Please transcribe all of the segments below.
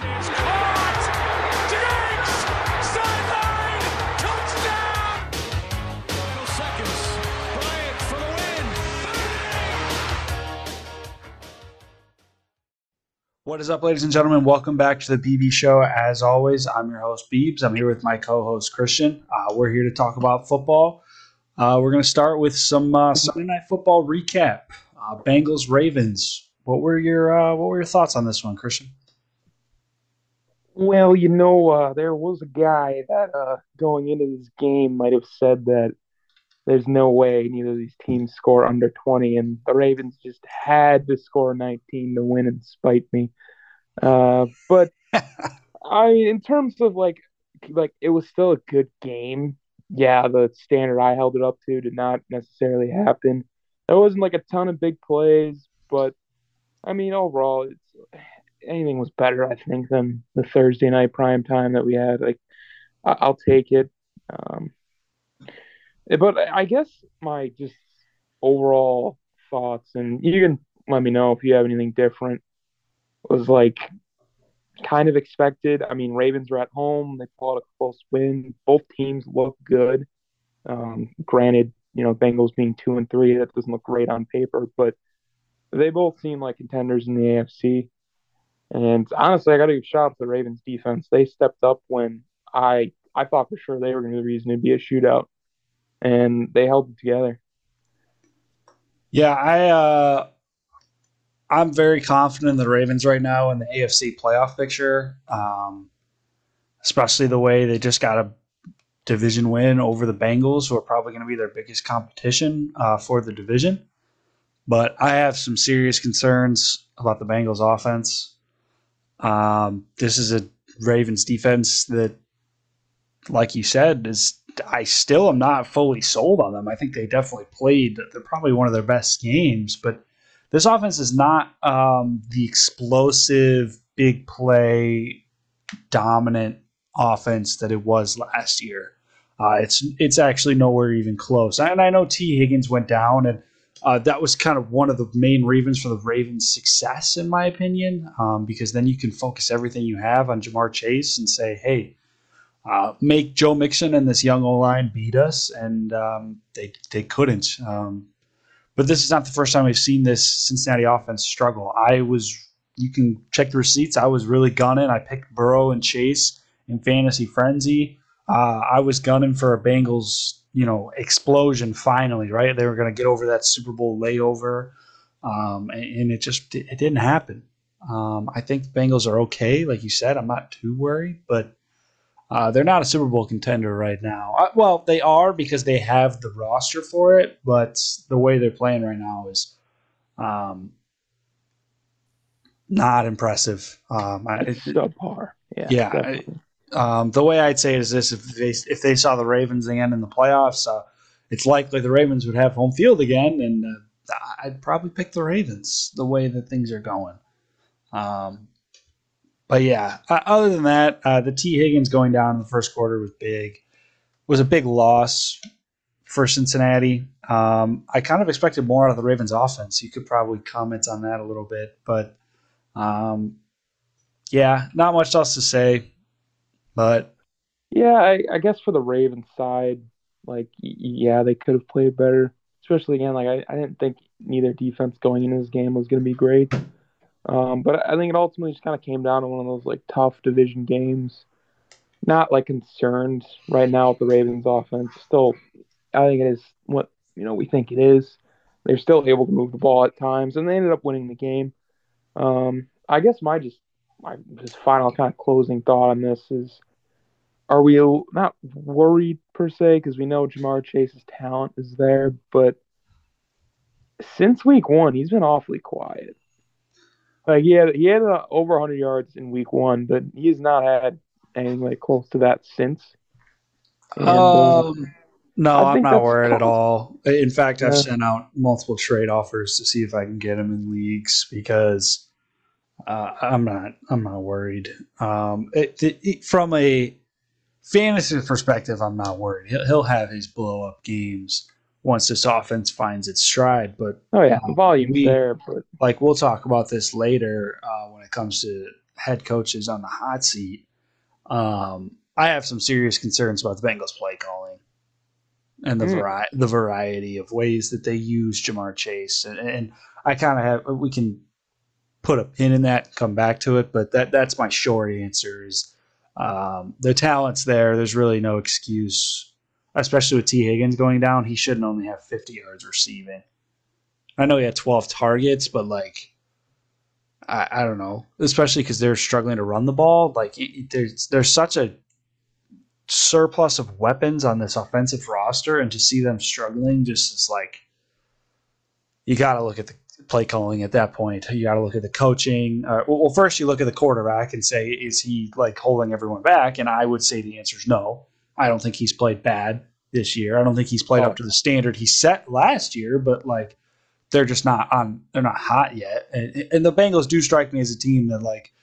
is caught! Diggs! Sideline! Touchdown! Final seconds. Bryant for the win! What is up, ladies and gentlemen? Welcome back to the BB Show. As always, I'm your host, Beebs. I'm here with my co-host, Christian. We're here to talk about football. We're going to start with some Sunday Night Football recap. Bengals, Ravens. What were your thoughts on this one, Christian? Well, there was a guy that going into this game might have said that there's no way neither of these teams score under 20, and the Ravens just had to score 19 to win and spite me. But I mean, in terms of like it was still a good game. Yeah, the standard I held it up to did not necessarily happen. There wasn't like a ton of big plays, but I mean, overall, anything was better, I think, than the Thursday night prime time that we had. Like, I'll take it. But I guess my just overall thoughts, and you can let me know if you have anything different, was like kind of expected. I mean, Ravens were at home. They pulled out a close win. Both teams look good. Granted, Bengals being 2-3, that doesn't look great on paper, but they both seem like contenders in the AFC. And honestly, I got to give a shout out to the Ravens defense. They stepped up when I thought for sure they were going to be the reason it'd be a shootout. And they held it together. Yeah, I'm very confident in the Ravens right now in the AFC playoff picture, especially the way they just got a division win over the Bengals, who are probably going to be their biggest competition for the division. But I have some serious concerns about the Bengals offense. This is a Ravens defense that, like you said, I still am not fully sold on them. I think they definitely played. They're probably one of their best games. But this offense is not the explosive, big play, dominant offense that it was last year. It's actually nowhere even close. And I know T. Higgins went down, and that was kind of one of the main reasons for the Ravens' success, in my opinion, because then you can focus everything you have on Ja'Marr Chase and say, hey, make Joe Mixon and this young O-line beat us, and they couldn't. But this is not the first time we've seen this Cincinnati offense struggle. You can check the receipts. I was really gunning. I picked Burrow and Chase in Fantasy Frenzy. I was gunning for a Bengals explosion finally, right? They were going to get over that Super Bowl layover, and it didn't happen. I think the Bengals are okay. Like you said, I'm not too worried, but they're not a Super Bowl contender right now. Well, they are because they have the roster for it, but the way they're playing right now is not impressive. It's subpar. Yeah. The way I'd say it is this: if they saw the Ravens again in the playoffs, it's likely the Ravens would have home field again, and I'd probably pick the Ravens the way that things are going. But yeah, other than that, the T. Higgins going down in the first quarter was a big loss for Cincinnati. I kind of expected more out of the Ravens offense. You could probably comment on that a little bit, but yeah, not much else to say. But yeah, I guess for the Ravens side, they could have played better. Especially again, I didn't think neither defense going into this game was going to be great. But I think it ultimately just kind of came down to one of those tough division games. Not concerned right now with the Ravens offense. Still, I think it is what we think it is. They're still able to move the ball at times, and they ended up winning the game. I guess my final kind of closing thought on this is, are we not worried per se? Because we know Ja'Marr Chase's talent is there, but since week one, he's been awfully quiet. He had over 100 yards in week one, but he has not had anything close to that since. And, no, I'm not worried at all. In fact, I've sent out multiple trade offers to see if I can get him in leagues because I'm not worried. From a fantasy perspective, I'm not worried. He'll have his blow-up games once this offense finds its stride. But the volume's there. But we'll talk about this later when it comes to head coach is on the hot seat, I have some serious concerns about the Bengals' play calling and the variety of ways that they use Ja'Marr Chase. And I kind of have – we can put a pin in that and come back to it, but that's my short answer is the talent's there. There's really no excuse, especially with T. Higgins going down. He shouldn't only have 50 yards receiving. I know he had 12 targets, but, like, I don't know, especially because they're struggling to run the ball. Like, there's such a surplus of weapons on this offensive roster, and to see them struggling just is like, you got to look at the play calling at that point. You got to look at the coaching. Well, first you look at the quarterback and say, is he, like, holding everyone back? And I would say the answer is no. I don't think he's played bad this year. I don't think he's played up to the standard he set last year, but, like, they're just not on. They're not hot yet, and the Bengals do strike me as a team that, like,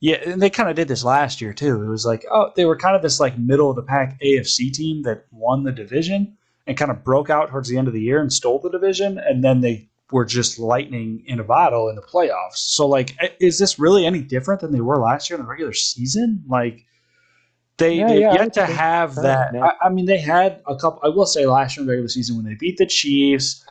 yeah, and they kind of did this last year too. It was like, oh, they were kind of this, like, middle of the pack AFC team that won the division and kind of broke out towards the end of the year and stole the division, and then they were just lightning in a bottle in the playoffs. So, like, is this really any different than they were last year in the regular season? Like, they have that. Yeah. I mean, they had a couple. I will say, last year in the regular season when they beat the Chiefs.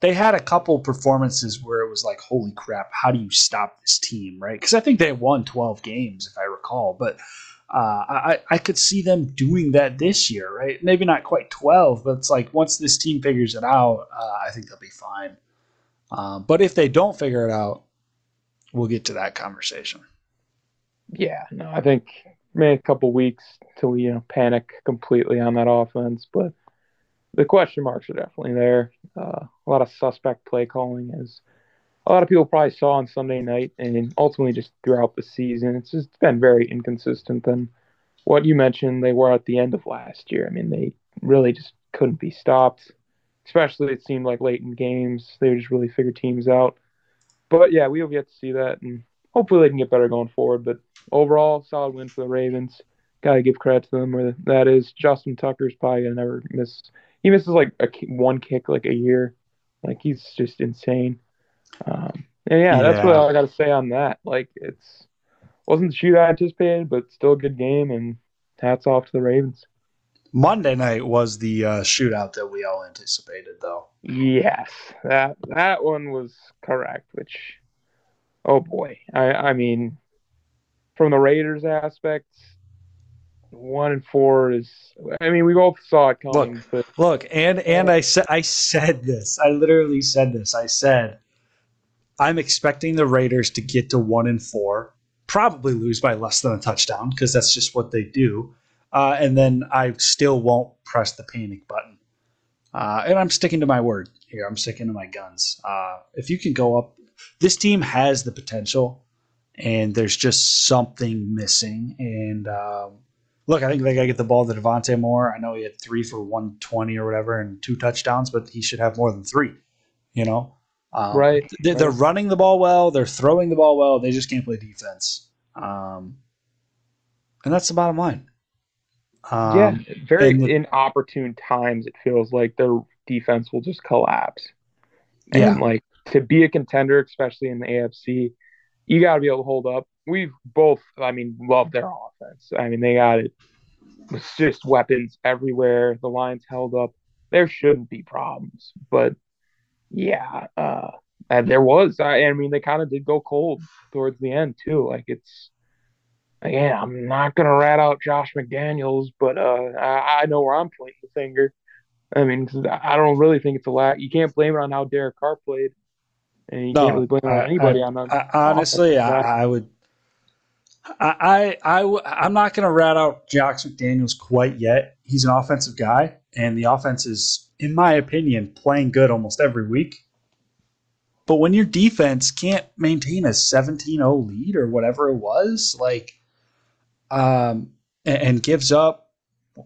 They had a couple performances where it was like, holy crap, how do you stop this team, right? Because I think they won 12 games, if I recall. But I could see them doing that this year, right? Maybe not quite 12, but it's like once this team figures it out, I think they'll be fine. But if they don't figure it out, we'll get to that conversation. Yeah, no, I think maybe a couple weeks till we panic completely on that offense, but the question marks are definitely there. A lot of suspect play calling, as a lot of people probably saw on Sunday night, and ultimately just throughout the season. It's just been very inconsistent. And what you mentioned, they were at the end of last year. I mean, they really just couldn't be stopped, especially it seemed like late in games. They would just really figure teams out. But, yeah, we'll get to see that, and hopefully they can get better going forward. But overall, solid win for the Ravens. Got to give credit to them where that is. Justin Tucker's probably going to never miss – he misses like one kick like a year. Like, he's just insane. That's what I got to say on that. Like, it's wasn't the shoot I anticipated, but still a good game, and hats off to the Ravens. Monday night was the shootout that we all anticipated, though. Yes, that one was correct, which, oh boy. I mean, from the Raiders aspects, 1-4 is. I mean, we both saw it coming. Look, and I said this. I literally said this. I said, I'm expecting the Raiders to get to 1-4, probably lose by less than a touchdown because that's just what they do. And then I still won't press the panic button. And I'm sticking to my word here. I'm sticking to my guns. If you can go up, this team has the potential, and there's just something missing. And look, I think they got to get the ball to Davante more. I know he had 3 for 120 or whatever and 2 touchdowns, but he should have more than 3, right. They're running the ball well. They're throwing the ball well. They just can't play defense. And that's the bottom line. Very inopportune times, it feels like their defense will just collapse. And, like, to be a contender, especially in the AFC, you got to be able to hold up. We've both, I mean, loved their offense. I mean, they got it. It's just weapons everywhere. The line's held up. There shouldn't be problems. But, yeah, and there was. I mean, they kind of did go cold towards the end, too. Like, it's, again, I'm not going to rat out Josh McDaniels, but I know where I'm pointing the finger. I mean, I don't really think it's a lack. You can't blame it on how Derek Carr played. And you can't really blame it on anybody. Honestly, I would. I'm not going to rat out Josh McDaniels quite yet. He's an offensive guy, and the offense is, in my opinion, playing good almost every week. But when your defense can't maintain a 17-0 lead or whatever it was, like, and gives up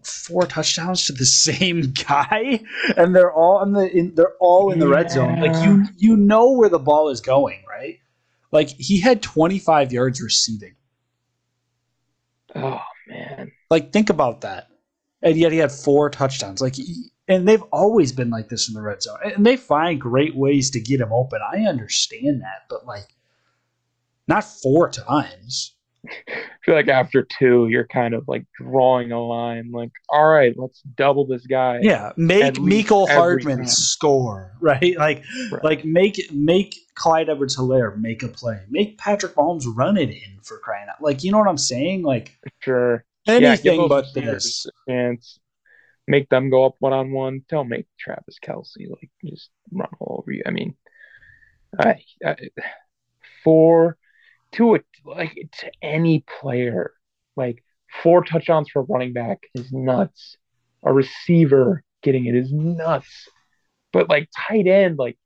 4 touchdowns to the same guy, and they're all in the red zone. Like, you know where the ball is going, right? Like, he had 25 yards receiving. Oh, man. Like, think about that. And yet he had 4 touchdowns. Like, and they've always been like this in the red zone. And they find great ways to get him open. I understand that. But, like, Not four times. I feel like after two, you're kind of like drawing a line. Like, all right, let's double this guy. Yeah, make Mecole Hardman score, right? Like make Clyde Edwards-Hilaire make a play. Make Patrick Mahomes run it in, for crying out. Like, you know what I'm saying? Like, sure, anything yeah, but this. And make them go up one-on-one. Don't make Travis Kelce like just run all over you. I mean, to any player, like 4 touchdowns for a running back is nuts. A receiver getting it is nuts. But like tight end, like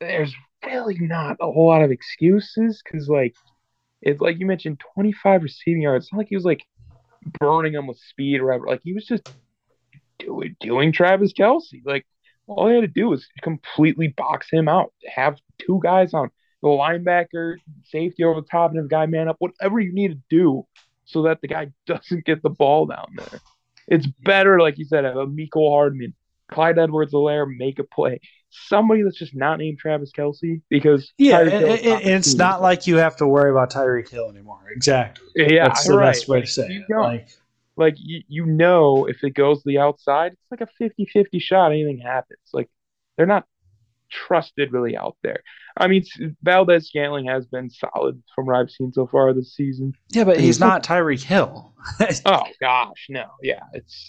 there's really not a whole lot of excuses because like it's like you mentioned 25 receiving yards. It's not like he was like burning them with speed or whatever. Like he was just doing Travis Kelce. Like all he had to do was completely box him out. Have 2 guys on. The linebacker, safety over the top, and the guy man up, whatever you need to do so that the guy doesn't get the ball down there. It's better, like you said, have a Mecole Hardman, Clyde Edwards-Helaire make a play. Somebody that's just not named Travis Kelce because it's not like you have to worry about Tyreek Hill anymore. Exactly. Yeah, that's the best way to say it. Like you know, if it goes to the outside, it's like a 50-50 shot. Anything happens. Like they're not trusted really out there. I mean, Valdez-Scantling has been solid from what I've seen so far this season. Yeah, but he's not Tyreek Hill. Oh gosh, no. Yeah,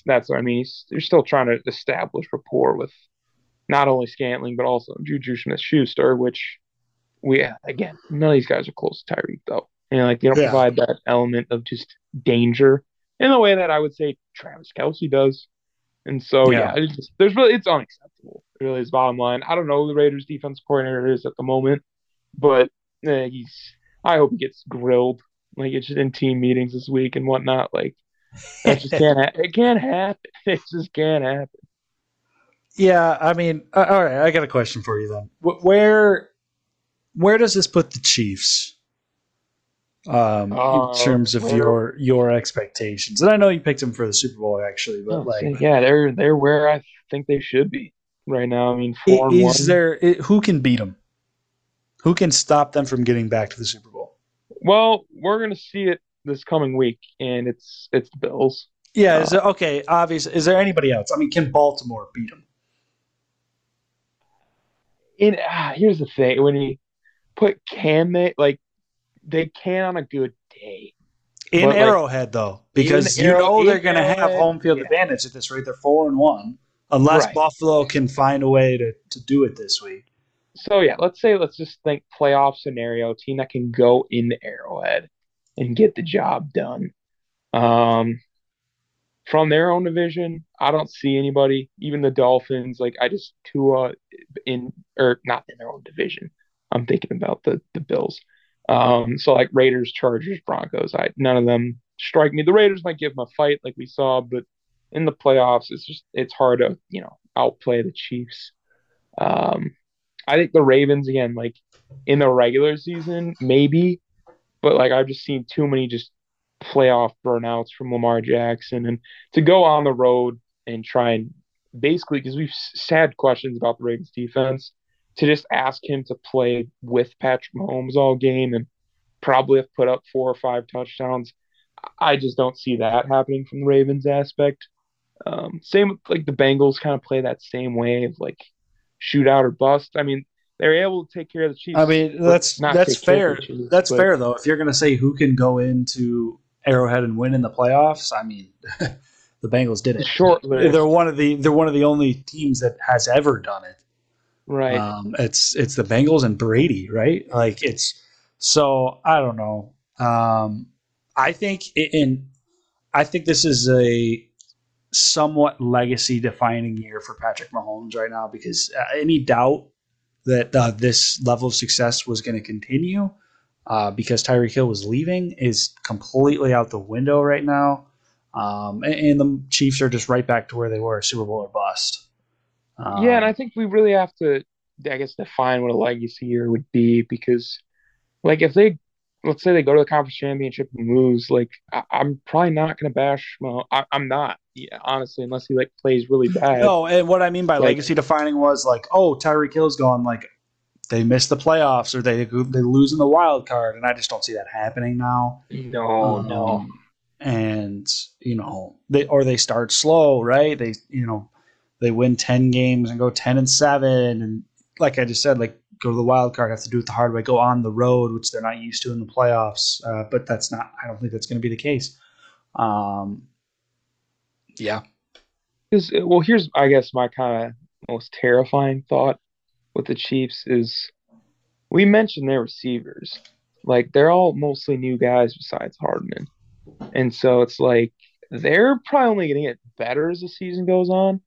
that's what I mean. They're still trying to establish rapport with not only Scantling but also Juju Smith-Schuster, which none of these guys are close to Tyreek though. You know, like they don't provide that element of just danger in the way that I would say Travis Kelce does. And so it's unacceptable. Really, is bottom line. I don't know who the Raiders' defense coordinator is at the moment, but I hope he gets grilled. Like it's just in team meetings this week and whatnot. Like that just it can't happen. It just can't happen. Yeah, I mean, all right. I got a question for you then. Where does this put the Chiefs in terms of your expectations? And I know you picked them for the Super Bowl, actually, but they're where I think they should be. Right now, I mean, 4-1. Who can beat them? Who can stop them from getting back to the Super Bowl? Well, we're going to see it this coming week, and it's the Bills. Yeah, obviously. Is there anybody else? I mean, can Baltimore beat them? And here's the thing. When you put they can on a good day. In Arrowhead, though, because they're going to have home field advantage at this rate. They're 4-1. Unless Buffalo can find a way to do it this week. So, yeah, let's just think playoff scenario, team that can go in the Arrowhead and get the job done. From their own division, I don't see anybody, even the Dolphins. Like, I just – Tua not in their own division. I'm thinking about the Bills. So, Raiders, Chargers, Broncos, none of them strike me. The Raiders might give them a fight like we saw, but – in the playoffs, it's hard to outplay the Chiefs. I think the Ravens again, like in the regular season, maybe, but like I've just seen too many just playoff burnouts from Lamar Jackson, and to go on the road and try and basically because we've had questions about the Ravens defense to just ask him to play with Patrick Mahomes all game and probably have put up 4 or 5 touchdowns. I just don't see that happening from the Ravens aspect. Same with the Bengals kind of play that same way of shootout or bust. I mean, they're able to take care of the Chiefs. I mean, that's fair. That's fair though. If you're going to say who can go into Arrowhead and win in the playoffs, I mean, the Bengals did it. They're one of the only teams that has ever done it. Right. It's the Bengals and Brady, right? Like it's so I don't know. I think this is a somewhat legacy-defining year for Patrick Mahomes right now because any doubt that this level of success was going to continue because Tyreek Hill was leaving is completely out the window right now. And the Chiefs are just right back to where they were, Super Bowl or bust. And I think we really have to, define what a legacy year would be because, if they – let's say they go to the conference championship and lose. I'm probably not going to bash. Well, I'm not, honestly, unless he plays really bad. No, and what I mean by legacy defining was Tyreek Hill's gone. they miss the playoffs or they lose in the wild card, and I just don't see that happening now. No. And they start slow, right? They win 10 games and go 10-7, and like I just said, like go to the wild card, have to do it the hard way, go on the road, which they're not used to in the playoffs. But that's not, I don't think that's going to be the case. Yeah. Well, here's, I guess, my kind of most terrifying thought with the Chiefs is we mentioned their receivers. Like, they're all mostly new guys besides Hardman. And so it's like they're probably only going to get better as the season goes on,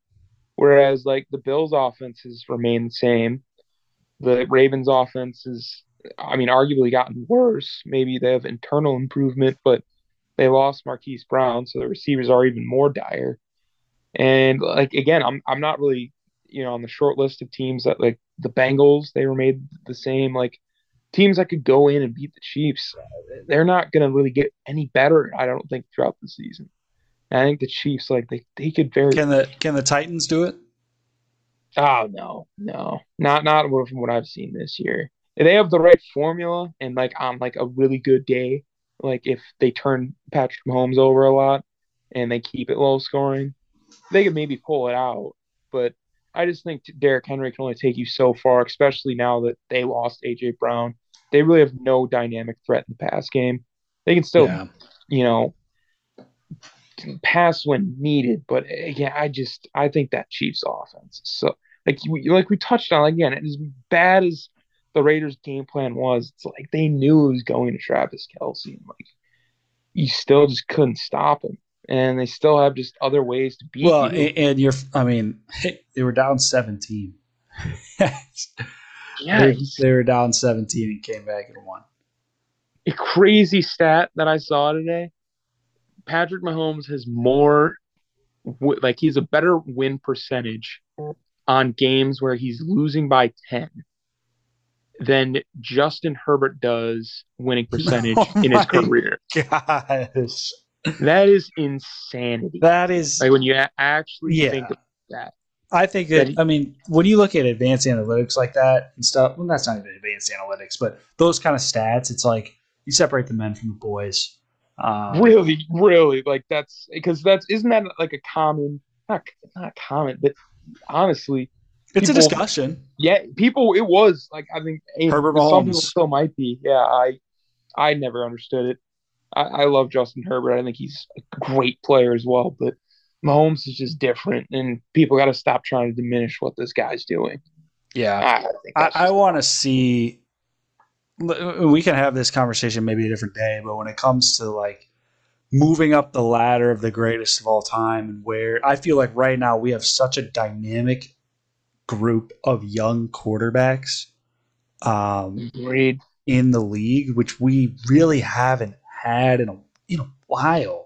whereas, like, the Bills' offense has remained the same. The Ravens' offense is, I mean, arguably gotten worse. Maybe they have internal improvement, but they lost Marquise Brown, so the receivers are even more dire. And, like, again, I'm not really, on the short list of teams that, like, the Bengals, they were made the same. Like, teams that could go in and beat the Chiefs, they're not going to really get any better, I don't think, throughout the season. And I think the Chiefs, like, they could vary. Can the Titans do it? Oh, no. Not from what I've seen this year. If they have the right formula and, like, on, like, a really good day, like, if they turn Patrick Mahomes over a lot and they keep it low scoring, they could maybe pull it out. But I just think Derrick Henry can only take you so far, especially now that they lost A.J. Brown. They really have no dynamic threat in the pass game. They can still, pass when needed. But, yeah, I think that Chiefs offense. So, like we touched on, again, as bad as the Raiders' game plan was, it's like they knew it was going to Travis Kelce. And, like, you still just couldn't stop him. And they still have just other ways to beat you. Well, and they were down 17. Yeah, they were down 17 and came back and won. A crazy stat that I saw today: Patrick Mahomes has more, like, he's a better win percentage on games where he's losing by 10 than Justin Herbert does winning percentage in his career. Gosh. That is insanity. That is, like, when you actually think of that. I think that, I mean, when you look at advanced analytics like that and stuff, well, that's not even advanced analytics, but those kind of stats, it's like you separate the men from the boys. Really, like, that's because isn't that like a common, not common, but honestly, it's a discussion. Yeah, it was like, I think Herbert Mahomes, some people still might be. Yeah, I never understood it. I love Justin Herbert. I think he's a great player as well, but Mahomes is just different, and people got to stop trying to diminish what this guy's doing. Yeah. I want to see – we can have this conversation maybe a different day, but when it comes to, like, moving up the ladder of the greatest of all time, and where I feel like right now we have such a dynamic group of young quarterbacks in the league, which we really haven't had in a while.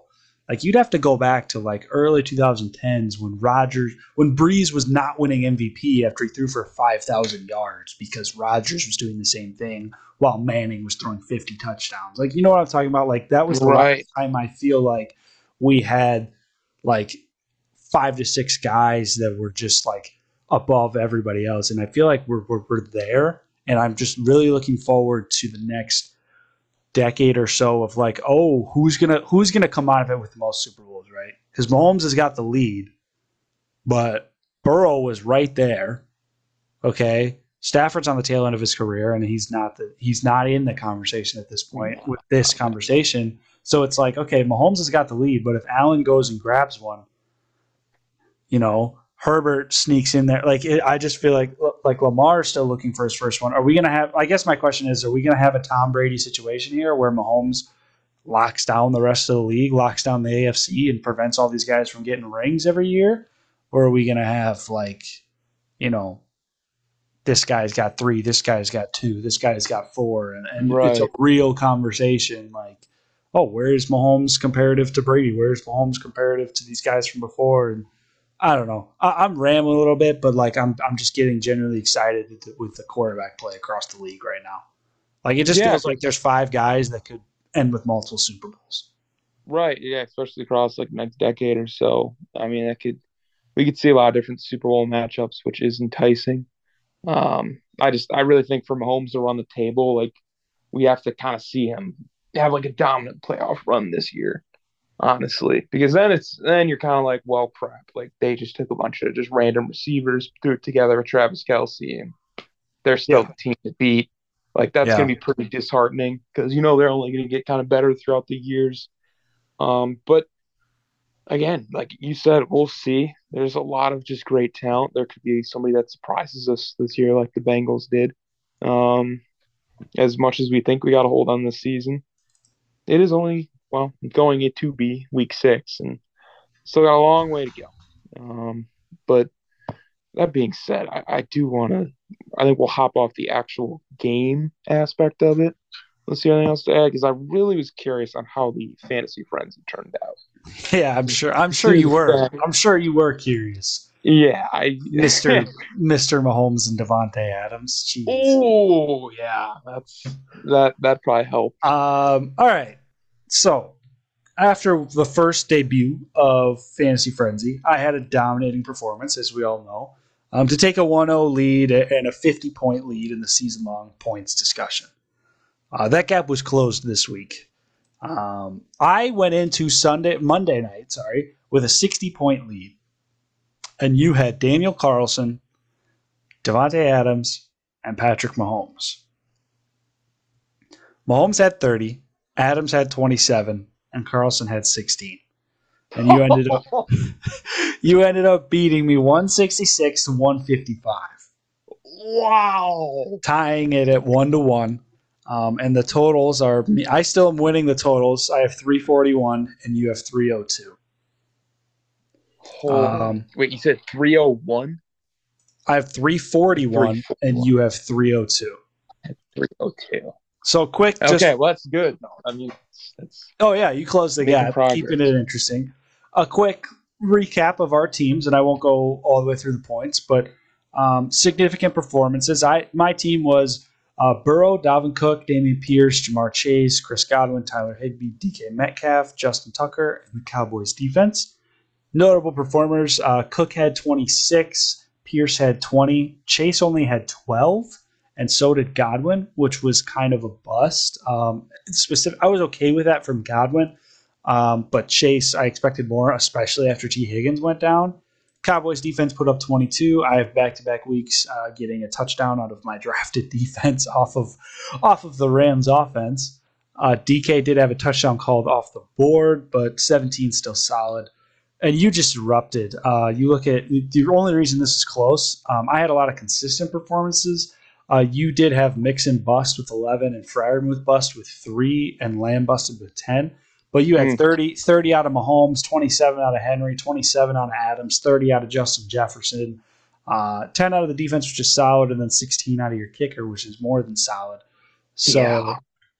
Like, you'd have to go back to, like, early 2010s when Breeze was not winning MVP after he threw for 5,000 yards because Rodgers was doing the same thing while Manning was throwing 50 touchdowns. Like, you know what I'm talking about? Like, that was the last time I feel like we had, like, 5 to 6 guys that were just, like, above everybody else. And I feel like we're there, and I'm just really looking forward to the next decade or so of, like, who's gonna come out of it with the most Super Bowls, right? Because Mahomes has got the lead, but Burrow was right there. Okay, Stafford's on the tail end of his career, and he's not in the conversation at this point with this conversation. So it's like, okay, Mahomes has got the lead, but if Allen goes and grabs one, Herbert sneaks in there. Like, I just feel like Lamar's still looking for his first one. Are we going to have – I guess my question is, are we going to have a Tom Brady situation here where Mahomes locks down the rest of the league, locks down the AFC, and prevents all these guys from getting rings every year? Or are we going to have, like, this guy's got 3, this guy's got 2, this guy's got 4, and it's a real conversation, like, oh, where is Mahomes comparative to Brady? Where is Mahomes comparative to these guys from before? And I don't know. I'm rambling a little bit, but, like, I'm just getting generally excited with the quarterback play across the league right now. Like, it just feels like there's 5 guys that could end with multiple Super Bowls. Right. Yeah, especially across, like, next decade or so. I mean, we could see a lot of different Super Bowl matchups, which is enticing. I really think for Mahomes to run the table, like, we have to kind of see him have like a dominant playoff run this year, honestly, because then you're kind of like, well, crap, like they just took a bunch of just random receivers, threw it together with Travis Kelce, and they're still the team to beat. Like, that's going to be pretty disheartening because, you know, they're only going to get kind of better throughout the years. But again, like you said, we'll see. There's a lot of just great talent. There could be somebody that surprises us this year, like the Bengals did. As much as we think we got a hold on this season, it is only, well, going to be week 6, and still got a long way to go. But that being said, I do want to, I think we'll hop off the actual game aspect of it. Let's see anything else to add, because I really was curious on how the fantasy frenzy turned out. Yeah, I'm sure you were. I'm sure you were curious. Yeah, Mr. Mahomes and Davante Adams. Jeez. Oh yeah, that probably helped. All right. So after the first debut of Fantasy Frenzy, I had a dominating performance, as we all know. To take a 1-0 lead and a 50-point lead in the season-long points discussion. That gap was closed this week. I went into Monday night, with a 60-point lead. And you had Daniel Carlson, Davante Adams, and Patrick Mahomes. Mahomes had 30, Adams had 27, and Carlson had 16. And you ended up beating me 166 to 155. Wow. Tying it at 1-1. And the totals are – I still am winning the totals. I have 341 and you have 302. Wait, you said 301? I have 341 and you have 302. 302. So quick. Okay, well, that's good. No, I mean, oh, yeah, you closed the gap, keeping it interesting. A quick recap of our teams, and I won't go all the way through the points, but significant performances. My team was Burrow, Dalvin Cook, Damian Pierce, Ja'Marr Chase, Chris Godwin, Tyler Higbee, DK Metcalf, Justin Tucker, and the Cowboys defense. Notable performers, Cook had 26, Pierce had 20, Chase only had 12, and so did Godwin, which was kind of a bust. I was okay with that from Godwin. But Chase, I expected more, especially after T. Higgins went down. Cowboys defense put up 22. I have back-to-back weeks getting a touchdown out of my drafted defense off of the Rams offense. DK did have a touchdown called off the board, but 17 still solid. And you just erupted. You look at the only reason this is close. I had a lot of consistent performances. You did have Mixon bust with 11 and Freiermuth bust with 3 and Lamb busted with 10. But you had 30 out of Mahomes, 27 out of Henry, 27 out of Adams, 30 out of Justin Jefferson, 10 out of the defense, which is solid, and then 16 out of your kicker, which is more than solid. So,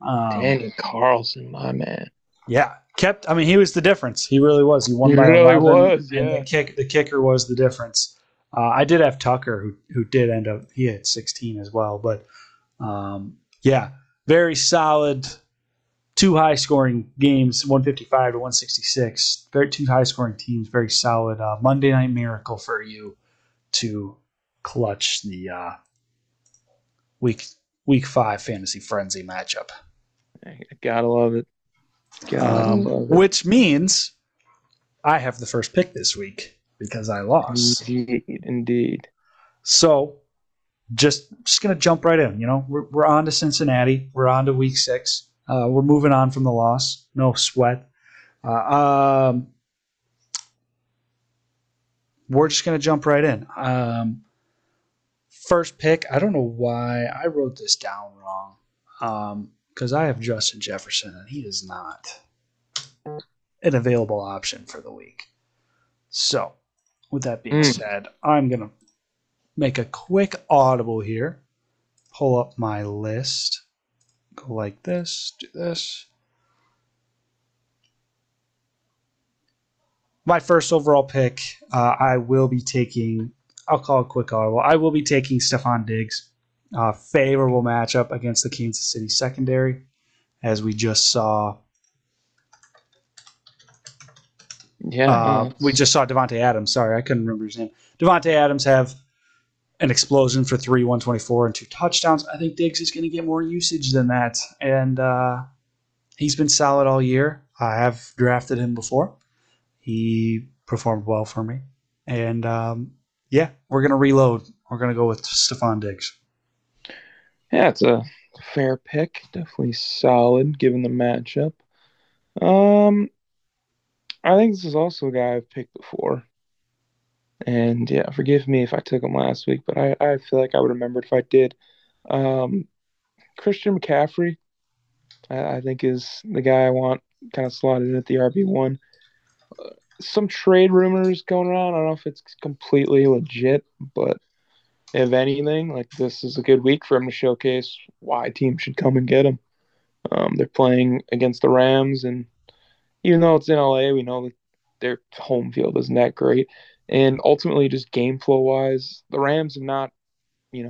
yeah. Daniel Carlson, my man. Yeah. He was the difference. He really was. He won by 11. And the kicker was the difference. I did have Tucker, who did end up – he had 16 as well. But, very solid – 2 high-scoring games, 155 to 166. 2 high-scoring teams, very solid. Monday Night Miracle for you to clutch the week 5 Fantasy Frenzy matchup. Gotta love it. Which means I have the first pick this week because I lost. Indeed. So just going to jump right in. You know, we're on to Cincinnati. We're on to week 6. We're moving on from the loss. No sweat. We're just going to jump right in. First pick, I don't know why I wrote this down wrong because I have Justin Jefferson, and he is not an available option for the week. So with that being said, I'm going to make a quick audible here, pull up my list. Go like this, do this. My first overall pick, I'll call it quick audible. I will be taking Stephon Diggs, favorable matchup against the Kansas City secondary, as we just saw. We just saw Davante Adams. Sorry, I couldn't remember his name. Davante Adams have an explosion for 3, 124, and 2 touchdowns. I think Diggs is going to get more usage than that. And he's been solid all year. I have drafted him before. He performed well for me. And, yeah, we're going to reload. We're going to go with Stephon Diggs. Yeah, it's a fair pick. Definitely solid given the matchup. I think this is also a guy I've picked before. And, yeah, forgive me if I took him last week, but I feel like I would remember if I did. Christian McCaffrey, I think, is the guy I want kind of slotted in at the RB1. Some trade rumors going around. I don't know if it's completely legit, but if anything, like, this is a good week for him to showcase why teams should come and get him. They're playing against the Rams, and even though it's in LA, we know that their home field isn't that great. And ultimately, just game flow-wise, the Rams have not,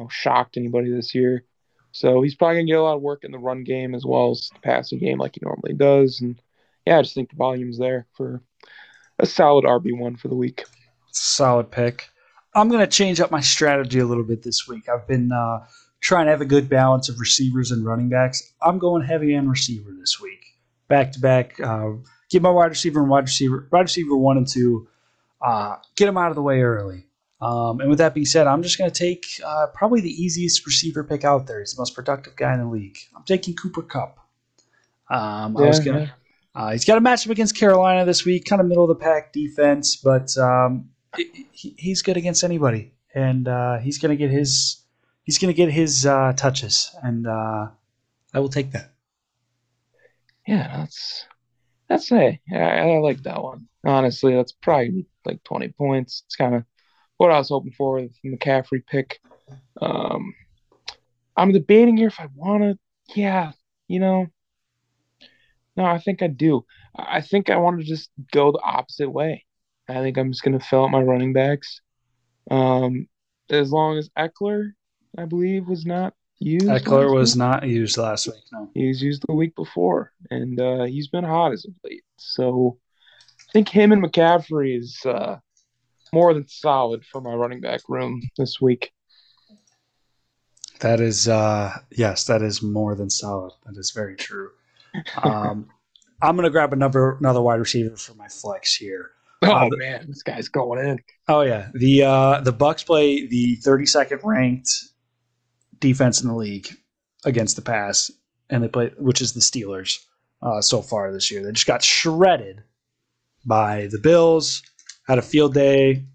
shocked anybody this year. So he's probably going to get a lot of work in the run game as well as the passing game like he normally does. And, yeah, I just think the volume's there for a solid RB1 for the week. Solid pick. I'm going to change up my strategy a little bit this week. I've been trying to have a good balance of receivers and running backs. I'm going heavy on receiver this week. Back-to-back. Get my wide receiver and wide receiver 1 and 2. Get him out of the way early. And with that being said, I'm just going to take probably the easiest receiver pick out there. He's the most productive guy in the league. I'm taking Cooper Kupp. He's got a matchup against Carolina this week, kind of middle of the pack defense, but he's good against anybody, and he's going to get his touches, and I will take that. Yeah, I like that one. Honestly, that's probably like 20 points. It's kind of what I was hoping for with the McCaffrey pick. I'm debating here if I want to. Yeah, No, I think I do. I think I want to just go the opposite way. I think I'm just going to fill out my running backs. As long as Ekeler, I believe, was not used. Ekeler was not used last week, no. He was used the week before, and he's been hot as of late. So I think him and McCaffrey is more than solid for my running back room this week. That is, yes, that is more than solid. That is very true. I'm going to grab another wide receiver for my flex here. Man, this guy's going in. Oh, yeah. The Bucs play the 32nd ranked defense in the league against the pass, and they play, which is the Steelers so far this year. They just got shredded by the Bills, had a field day.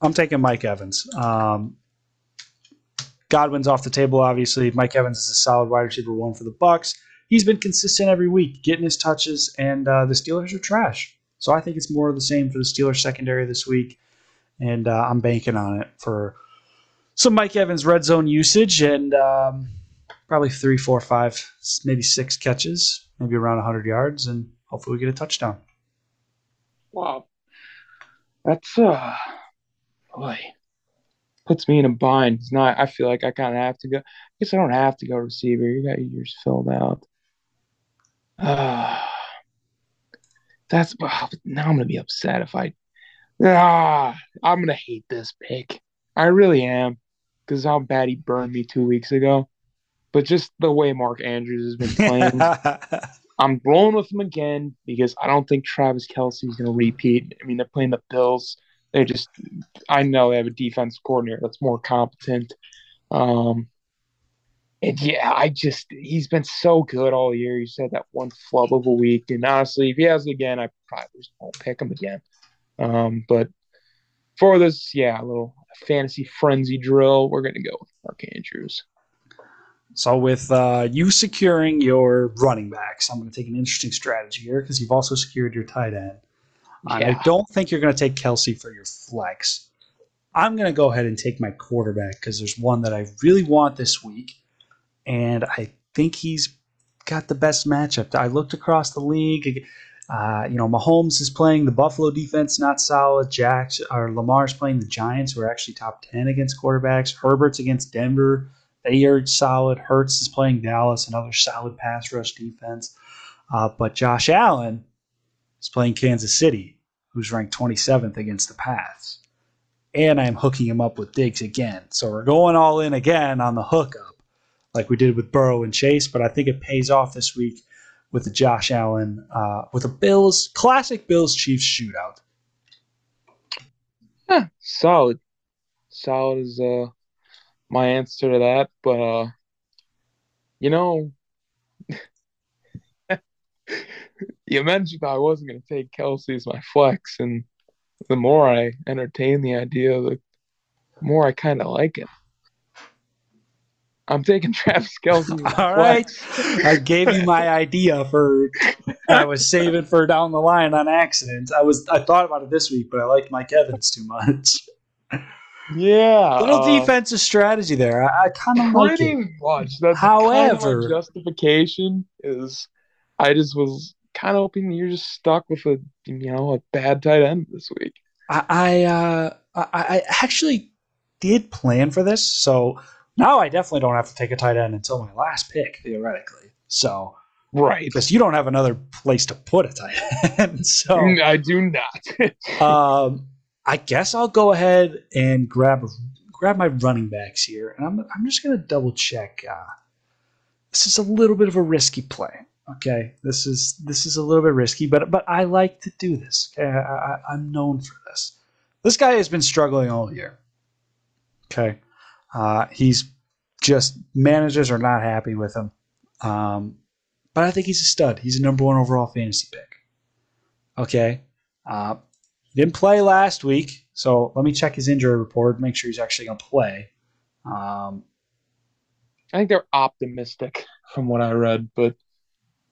I'm taking Mike Evans. Godwin's off the table, obviously. Mike Evans is a solid wide receiver 1 for the Bucs. He's been consistent every week, getting his touches, and the Steelers are trash. So I think it's more of the same for the Steelers secondary this week, and I'm banking on it for some Mike Evans red zone usage and probably 3, 4, 5, maybe 6 catches, maybe around 100 yards, and hopefully we get a touchdown. Wow. That's, puts me in a bind. It's not, I feel like I kind of have to go. I guess I don't have to go receiver. You got yours filled out. Now I'm going to be upset if I'm going to hate this pick. I really am, because how bad he burned me 2 weeks ago. But just the way Mark Andrews has been playing. I'm rolling with him again because I don't think Travis Kelce is going to repeat. I mean, they're playing the Bills. I know they have a defense coordinator that's more competent. He's been so good all year. You said that one flub of a week. And honestly, if he has it again, I probably just won't pick him again. But for this, a little fantasy frenzy drill, we're going to go with Mark Andrews. So with you securing your running backs, I'm going to take an interesting strategy here because you've also secured your tight end. Yeah. I don't think you're going to take Kelce for your flex. I'm going to go ahead and take my quarterback because there's one that I really want this week, and I think he's got the best matchup. I looked across the league. Mahomes is playing the Buffalo defense, not solid. Lamar's playing the Giants, who are actually top 10 against quarterbacks. Herbert's against Denver. They are solid. Hurts is playing Dallas, another solid pass rush defense. But Josh Allen is playing Kansas City, who's ranked 27th against the pass. and I'm hooking him up with Diggs again. So we're going all in again on the hookup like we did with Burrow and Chase, but I think it pays off this week with the Josh Allen, with a Bills, classic Bills-Chiefs shootout. Yeah, solid. Solid is my answer to that, but, you know, you mentioned I wasn't going to take Kelce as my flex, and the more I entertain the idea, the more I kind of like it. I'm taking Travis Kelce. All right. I gave you my idea for I was saving for down the line on accident. I thought about it this week, but I liked Mike Evans too much. Yeah. Little defensive strategy there. I kind of like it. Much. That's however, kind of justification is I just was kind of hoping you're just stuck with a bad tight end this week. I actually did plan for this, so now I definitely don't have to take a tight end until my last pick, theoretically. So, right, because you don't have another place to put a tight end. So I do not. I guess I'll go ahead and grab my running backs here, and I'm just gonna double check. This is a little bit of a risky play. Okay, this is a little bit risky, but I like to do this. Okay, I'm known for this. This guy has been struggling all year. Okay. Managers are not happy with him. But I think he's a stud. He's a number 1 overall fantasy pick. Okay. He didn't play last week, so let me check his injury report, make sure he's actually going to play. I think they're optimistic from what I read, but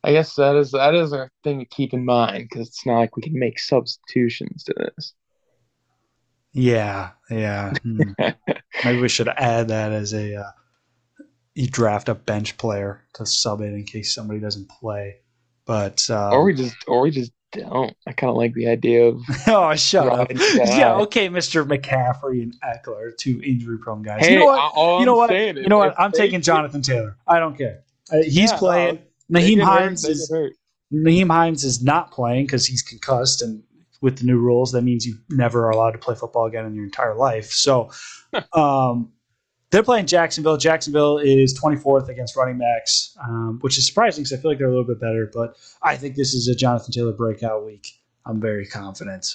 I guess that is a thing to keep in mind because it's not like we can make substitutions to this. Yeah. Maybe we should add that as you draft a bench player to sub it in case somebody doesn't play. But or we just don't. I kind of like the idea of oh, shut up. Yeah, okay, Mr. McCaffrey and Ekeler, two injury-prone guys. Hey, you know what? I'm taking Jonathan Taylor. I don't care. He's playing. Naheem Hines is not playing because he's concussed and. With the new rules, that means you never are allowed to play football again in your entire life. So they're playing Jacksonville. Jacksonville is 24th against running backs, which is surprising because I feel like they're a little bit better. But I think this is a Jonathan Taylor breakout week. I'm very confident,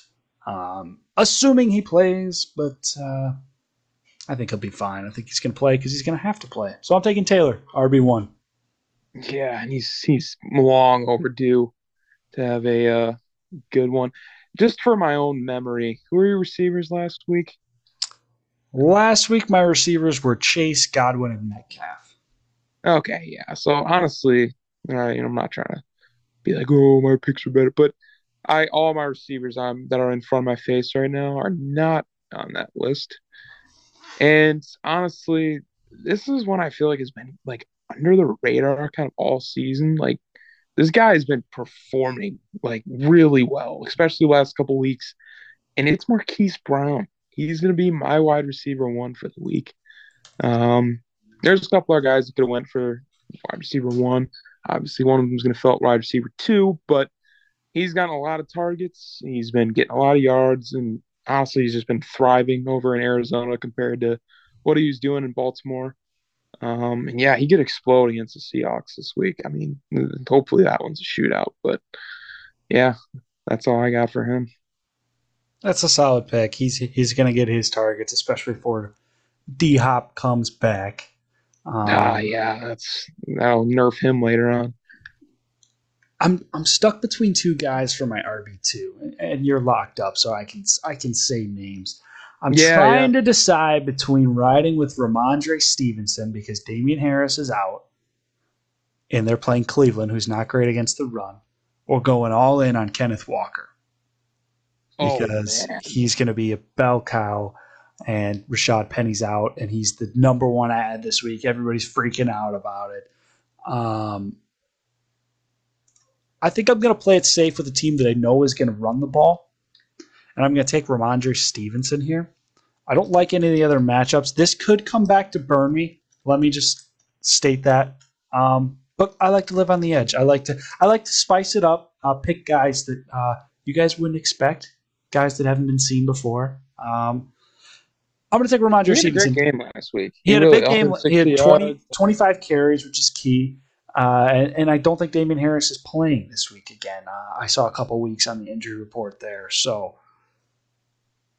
assuming he plays. But I think he'll be fine. I think he's going to play because he's going to have to play. So I'm taking Taylor, RB1. Yeah, and he's long overdue to have a good one. Just for my own memory, who were your receivers last week? Last week, my receivers were Chase, Godwin, and Metcalf. Okay, yeah. So, honestly, I'm not trying to be like, oh, my picks are better. But all my receivers that are in front of my face right now are not on that list. And, honestly, this is one I feel like has been, like, under the radar kind of all season. Like, this guy has been performing like really well, especially the last couple weeks. And it's Marquise Brown. He's going to be my wide receiver 1 for the week. There's a couple of guys that could have went for wide receiver 1. Obviously, one of them is going to fill out wide receiver 2, but he's gotten a lot of targets. He's been getting a lot of yards, and honestly, he's just been thriving over in Arizona compared to what he was doing in Baltimore. And yeah, he could explode against the Seahawks this week. I mean, hopefully that one's a shootout, but yeah, that's all I got for him. That's a solid pick. He's going to get his targets, especially for D-Hop comes back. That'll nerf him later on. I'm stuck between two guys for my RB2, and you're locked up, so I can say names. I'm trying to decide between riding with Ramondre Stevenson because Damian Harris is out and they're playing Cleveland, who's not great against the run, or going all in on Kenneth Walker because he's going to be a bell cow and Rashad Penny's out and he's the number 1 ad this week. Everybody's freaking out about it. I think I'm going to play it safe with a team that I know is going to run the ball. And I'm going to take Ramondre Stevenson here. I don't like any of the other matchups. This could come back to burn me. Let me just state that. But I like to live on the edge. I like to spice it up. Pick guys that you guys wouldn't expect, guys that haven't been seen before. I'm going to take Ramondre Stevenson. He had a great game last week. He had a big game. He had 25 carries, which is key. And I don't think Damian Harris is playing this week again. I saw a couple weeks on the injury report there. So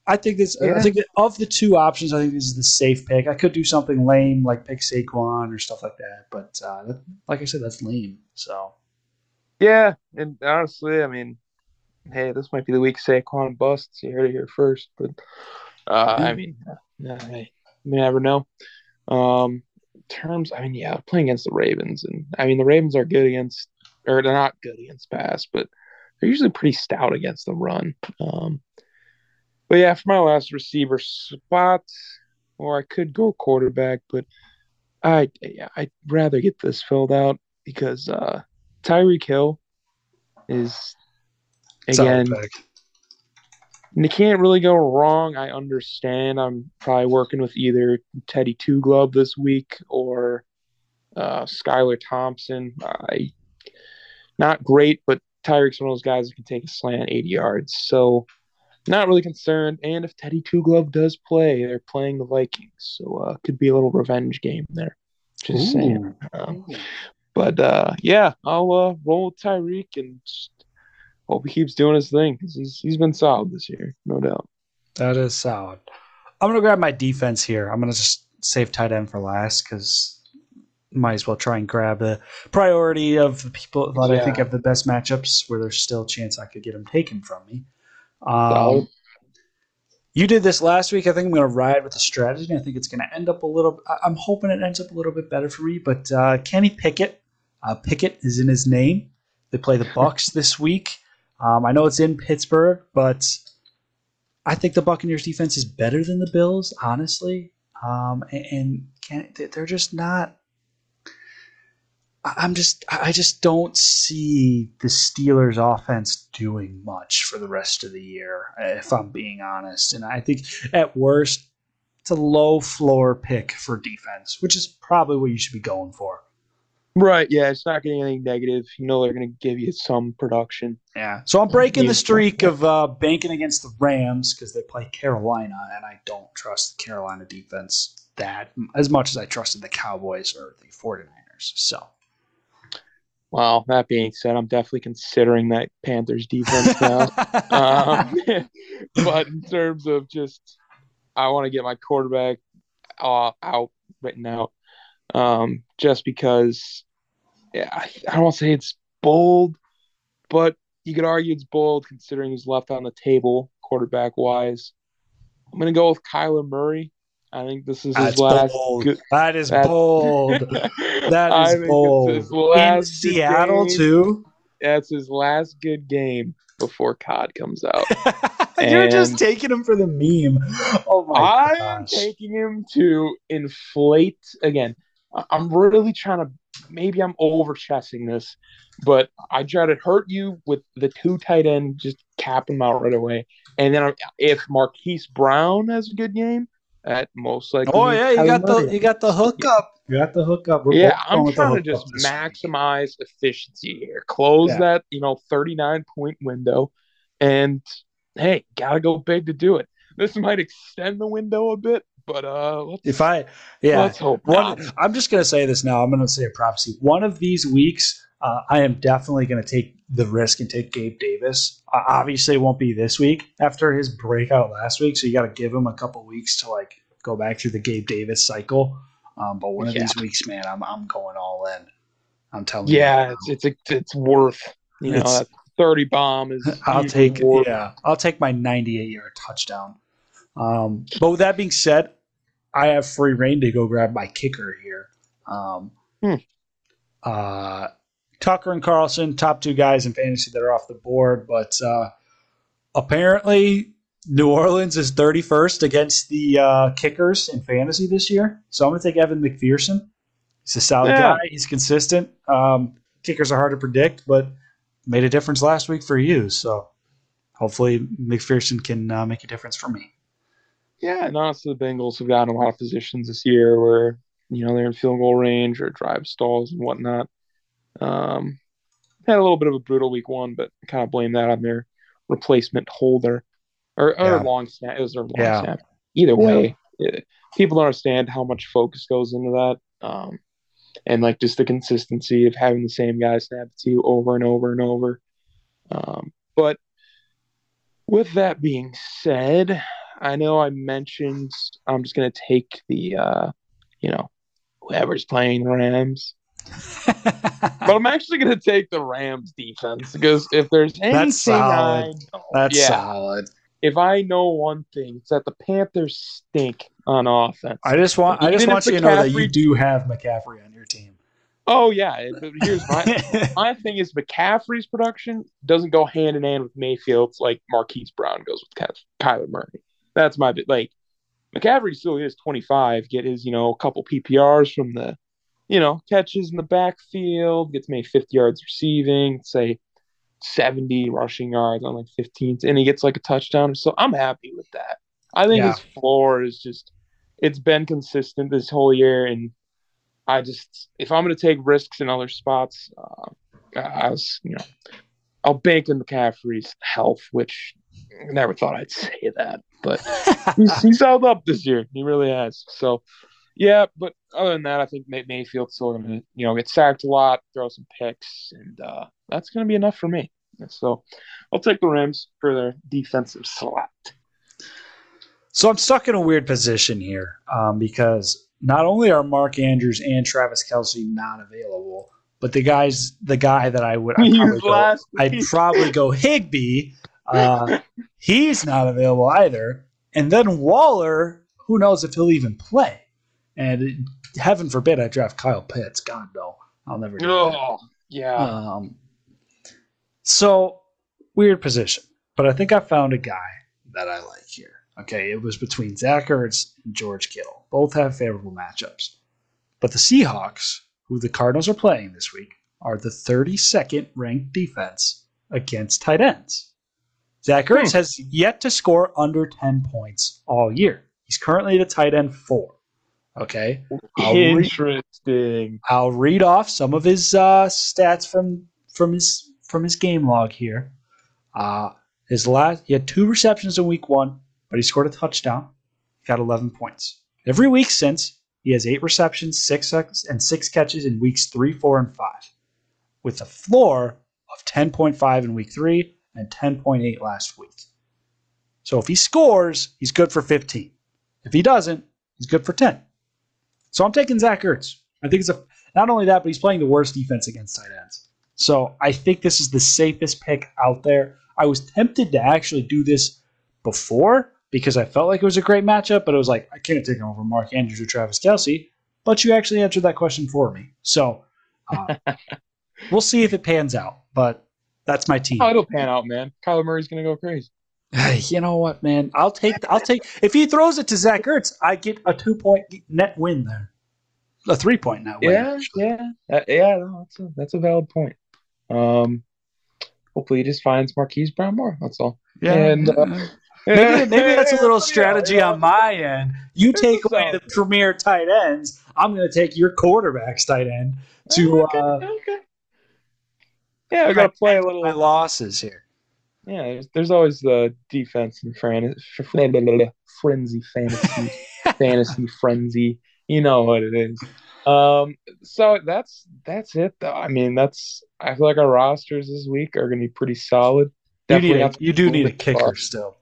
I think this. Yeah. I think that of the two options, I think this is the safe pick. I could do something lame like pick Saquon or stuff like that. But like I said, that's lame. So yeah, and honestly, I mean, hey, this might be the week Saquon busts. You heard it here first, but I mean, you never know. Terms, I mean, yeah, playing against the Ravens, and I mean the Ravens are good against, or they're not good against pass, but they're usually pretty stout against the run. But yeah, for my last receiver spot, or I could go quarterback, but I'd rather get this filled out because Tyreek Hill is again. And you can't really go wrong. I understand. I'm probably working with either Teddy Two Glove this week or Skylar Thompson. Not great, but Tyreek's one of those guys that can take a slant 80 yards. So not really concerned. And if Teddy Two Glove does play, they're playing the Vikings. So could be a little revenge game there. Just saying. But, yeah, I'll roll with Tyreek and just hope he keeps doing his thing because he's been solid this year, no doubt. That is solid. I'm going to grab my defense here. I'm going to just save tight end for last because might as well try and grab the priority of the people that I think have the best matchups where there's still a chance I could get them taken from me. So, you did this last week. I think I'm going to ride with the strategy. I think it's going to end up a little – I'm hoping it ends up a little bit better for me. But Kenny Pickett, Pickett is in his name. They play the Bucs this week. I know it's in Pittsburgh, but I think the Buccaneers defense is better than the Bills, honestly. They're just not. I just don't see the Steelers offense doing much for the rest of the year, if I'm being honest. And I think at worst, it's a low floor pick for defense, which is probably what you should be going for. Right, yeah, it's not getting anything negative. You know they're going to give you some production. Yeah, so I'm breaking the streak of banking against the Rams because they play Carolina, and I don't trust the Carolina defense that as much as I trusted the Cowboys or the 49ers. So, well, that being said, I'm definitely considering that Panthers defense now. But in terms of just I want to get my quarterback out written out. Just because I don't want to say it's bold, but you could argue it's bold considering he's left on the table quarterback-wise. I'm going to go with Kyler Murray. I think this is his last good. That is bold. That is bold. In Seattle, too? That's his last good game before COD comes out. You're just taking him for the meme. Oh, my gosh. I'm taking him to inflate again. I'm really trying to – maybe I'm overchessing this, but I try to hurt you with the two tight end, just cap him out right away. And then if Marquise Brown has a good game, that most likely – oh, yeah, you got the hookup. You got the hookup. I'm trying to just maximize efficiency here. Close that 39-point window. And, hey, got to go big to do it. This might extend the window a bit. But let's hope not. I'm just going to say this now. I'm going to say a prophecy. One of these weeks, I am definitely going to take the risk and take Gabe Davis. Obviously, it won't be this week after his breakout last week. So you got to give him a couple weeks to like go back through the Gabe Davis cycle. But one of these weeks, man, I'm going all in. I'm telling you. Yeah, it's worth a 30 bomb is. I'll take my 98-yard touchdown. But with that being said, I have free reign to go grab my kicker here. Tucker and Carlson, top two guys in fantasy that are off the board, but apparently New Orleans is 31st against the kickers in fantasy this year. So I'm going to take Evan McPherson. He's a solid guy. He's consistent. Kickers are hard to predict, but made a difference last week for you. So hopefully McPherson can make a difference for me. Yeah, and honestly, the Bengals have gotten a lot of positions this year where, they're in field goal range or drive stalls and whatnot. Had a little bit of a brutal week one, but kind of blame that on their replacement holder. Or long snap. It was their long snap. Either way, people don't understand how much focus goes into that. And like just the consistency of having the same guy snap to you over and over and over. But with that being said, I know I mentioned I'm just going to take the, whoever's playing Rams. But I'm actually going to take the Rams defense because if there's anything that's solid. If I know one thing, it's that the Panthers stink on offense. I just want you to know that you do have McCaffrey on your team. Oh yeah, but here's my my thing is McCaffrey's production doesn't go hand in hand with Mayfield's like Marquise Brown goes with Kyler Murray. That's my bit. Like McCaffrey still is 25, get his couple PPRs from the catches in the backfield, gets maybe 50 yards receiving, say 70 rushing yards on like 15, and he gets like a touchdown. So I'm happy with that. I think his floor is just it's been consistent this whole year, and I just if I'm going to take risks in other spots, I'll bank on McCaffrey's health, which I never thought I'd say that, but he's held up this year. He really has. So. Yeah, but other than that, I think Mayfield's still going to, get sacked a lot, throw some picks, and that's going to be enough for me. So I'll take the Rams for their defensive slot. So I'm stuck in a weird position here because not only are Mark Andrews and Travis Kelce not available, but the guy that I'd probably go Higbee. He's not available either. And then Waller, who knows if he'll even play. And heaven forbid I draft Kyle Pitts. God, no. I'll never do that. Yeah. So, weird position. But I think I found a guy that I like here. Okay, it was between Zach Ertz and George Kittle. Both have favorable matchups. But the Seahawks, who the Cardinals are playing this week, are the 32nd ranked defense against tight ends. Zach Ertz has yet to score under 10 points all year. He's currently the tight end 4. Okay. Interesting. I'll read off some of his stats from his game log here. He had 2 receptions in week 1, but he scored a touchdown. He got 11 points. Every week since, he has 8 receptions, 6 catches in weeks 3, 4, and 5, with a floor of 10.5 in week 3 and 10.8 last week. So if he scores, he's good for 15. If he doesn't, he's good for 10. So I'm taking Zach Ertz. I think it's not only that, but he's playing the worst defense against tight ends. So I think this is the safest pick out there. I was tempted to actually do this before because I felt like it was a great matchup, but it was like, I can't take him over Mark Andrews or Travis Kelce, but you actually answered that question for me. So we'll see if it pans out, but that's my team. Oh, it'll pan out, man. Kyler Murray's going to go crazy. You know what, man? I'll take. If he throws it to Zach Ertz, I get a 2-point net win there, a 3-point net win. No, that's a valid point. Hopefully, he just finds Marquise Brown more. That's all. Yeah, and maybe that's a little strategy on my end. You take away the premier tight ends. I'm going to take your quarterback's tight end to. Okay. Yeah, we got to play a little my losses here. Yeah, there's always the defense and fantasy frenzy. You know what it is. So that's it, though. I mean, I feel like our rosters this week are going to be pretty solid. You do need a kicker still.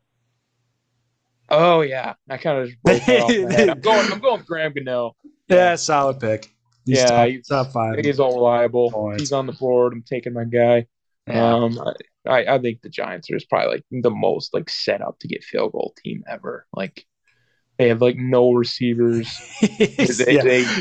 Oh, yeah. I kind of just broke it off my head. I'm going with Graham Gano. Yeah, solid pick. He's top 5. He's all reliable. Points. He's on the board. I'm taking my guy. Yeah. I think the Giants are just probably like the most like set up to get field goal team ever. Like they have like no receivers. If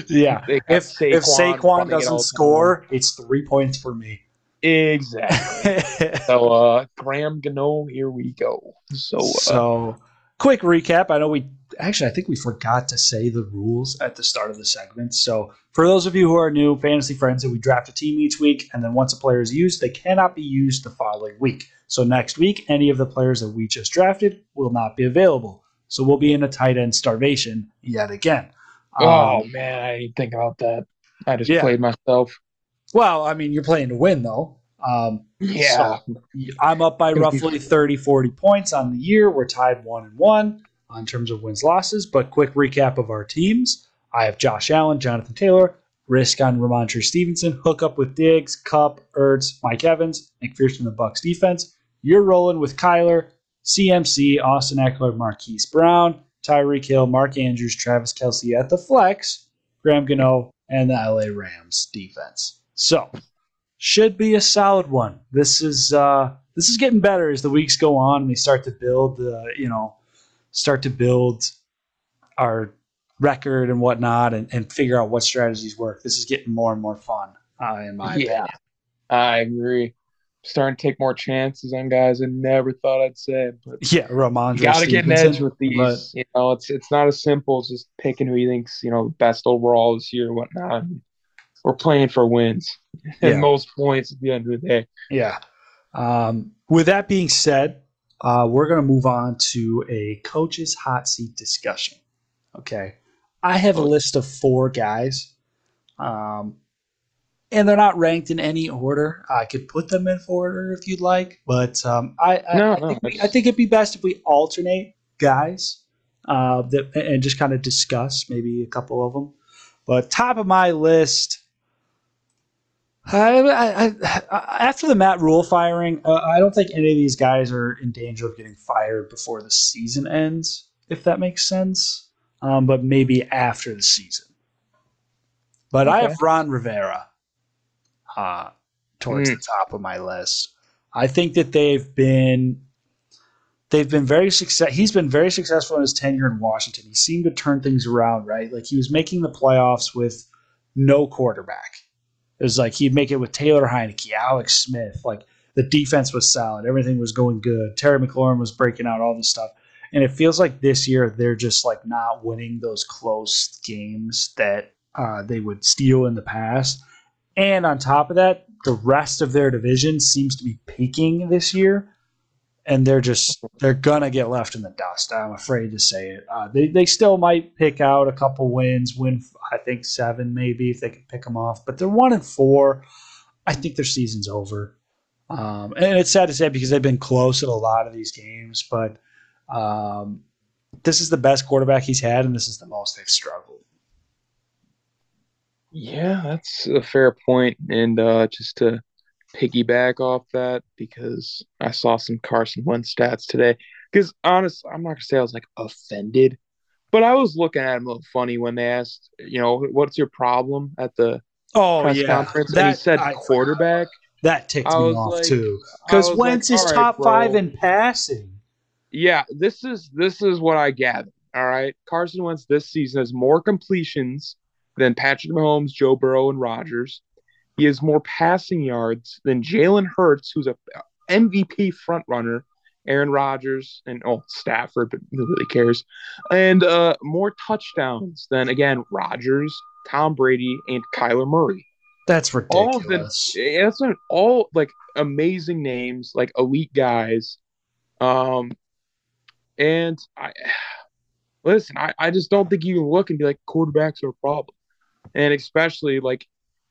Saquon doesn't score, it's 3 points for me. Exactly. So Graham Gano, here we go. So quick recap. I know I think we forgot to say the rules at the start of the segment. So for those of you who are new, Fantasy Friends, we draft a team each week, and then once a player is used, they cannot be used the following week. So next week, any of the players that we just drafted will not be available. So we'll be in a tight end starvation yet again. Oh, man, I didn't think about that. I just played myself. Well, I mean, you're playing to win, though. So I'm up by roughly 30-40 points on the year. We're tied 1-1. in terms of wins, losses, but quick recap of our teams. I have Josh Allen, Jonathan Taylor, risk on Ramondre Stevenson, hook up with Diggs, Cup, Ertz, Mike Evans, McPherson, the Bucs defense. You're rolling with Kyler, CMC, Austin Ekeler, Marquise Brown, Tyreek Hill, Mark Andrews, Travis Kelce at the flex, Graham Gano, and the LA Rams defense. So, should be a solid one. This is getting better as the weeks go on and we start to build our record and whatnot and figure out what strategies work. This is getting more and more fun, in my opinion. I agree. Starting to take more chances on guys I never thought I'd say. But yeah, Ramondre Stevenson. You got to get an edge with these. But, it's not as simple as just picking who you think's best overall this year or whatnot. We're playing for wins and most points at the end of the day. Yeah. With that being said, we're going to move on to a coach's hot seat discussion. Okay. I have a list of 4 guys. And they're not ranked in any order. I could put them in order if you'd like, but I think it'd be best if we alternate guys and just kind of discuss maybe a couple of them. But top of my list, after the Matt Rule firing, I don't think any of these guys are in danger of getting fired before the season ends, if that makes sense, but maybe after the season. But okay. I have Ron Rivera towards the top of my list. I think that they've been very successful. He's been very successful in his tenure in Washington. He seemed to turn things around, right? Like he was making the playoffs with no quarterback. It was like he'd make it with Taylor Heineke, Alex Smith. Like the defense was solid. Everything was going good. Terry McLaurin was breaking out, all this stuff. And it feels like this year they're just like not winning those close games that they would steal in the past. And on top of that, the rest of their division seems to be peaking this year, and they're going to get left in the dust. I'm afraid to say it. They still might pick out a couple wins, I think 7 maybe if they can pick them off. But they're 1-4. I think their season's over. And it's sad to say because they've been close in a lot of these games, but this is the best quarterback he's had, and this is the most they've struggled. Yeah, that's a fair point. And just to piggyback off that, because I saw some Carson Wentz stats today. Because, honestly, I'm not going to say I was, offended. But I was looking at him a little funny when they asked, what's your problem at the press conference? And he said quarterback. That ticked me off, too. Because Wentz is top 5 in passing. Yeah, this is what I gathered, all right? Carson Wentz this season has more completions than Patrick Mahomes, Joe Burrow, and Rodgers. He has more passing yards than Jalen Hurts, who's a MVP frontrunner, Aaron Rodgers, and Stafford, but who really cares? And more touchdowns than, again, Rodgers, Tom Brady, and Kyler Murray. That's ridiculous. That's amazing names, elite guys. I just don't think you can look and be like, quarterbacks are a problem. And especially,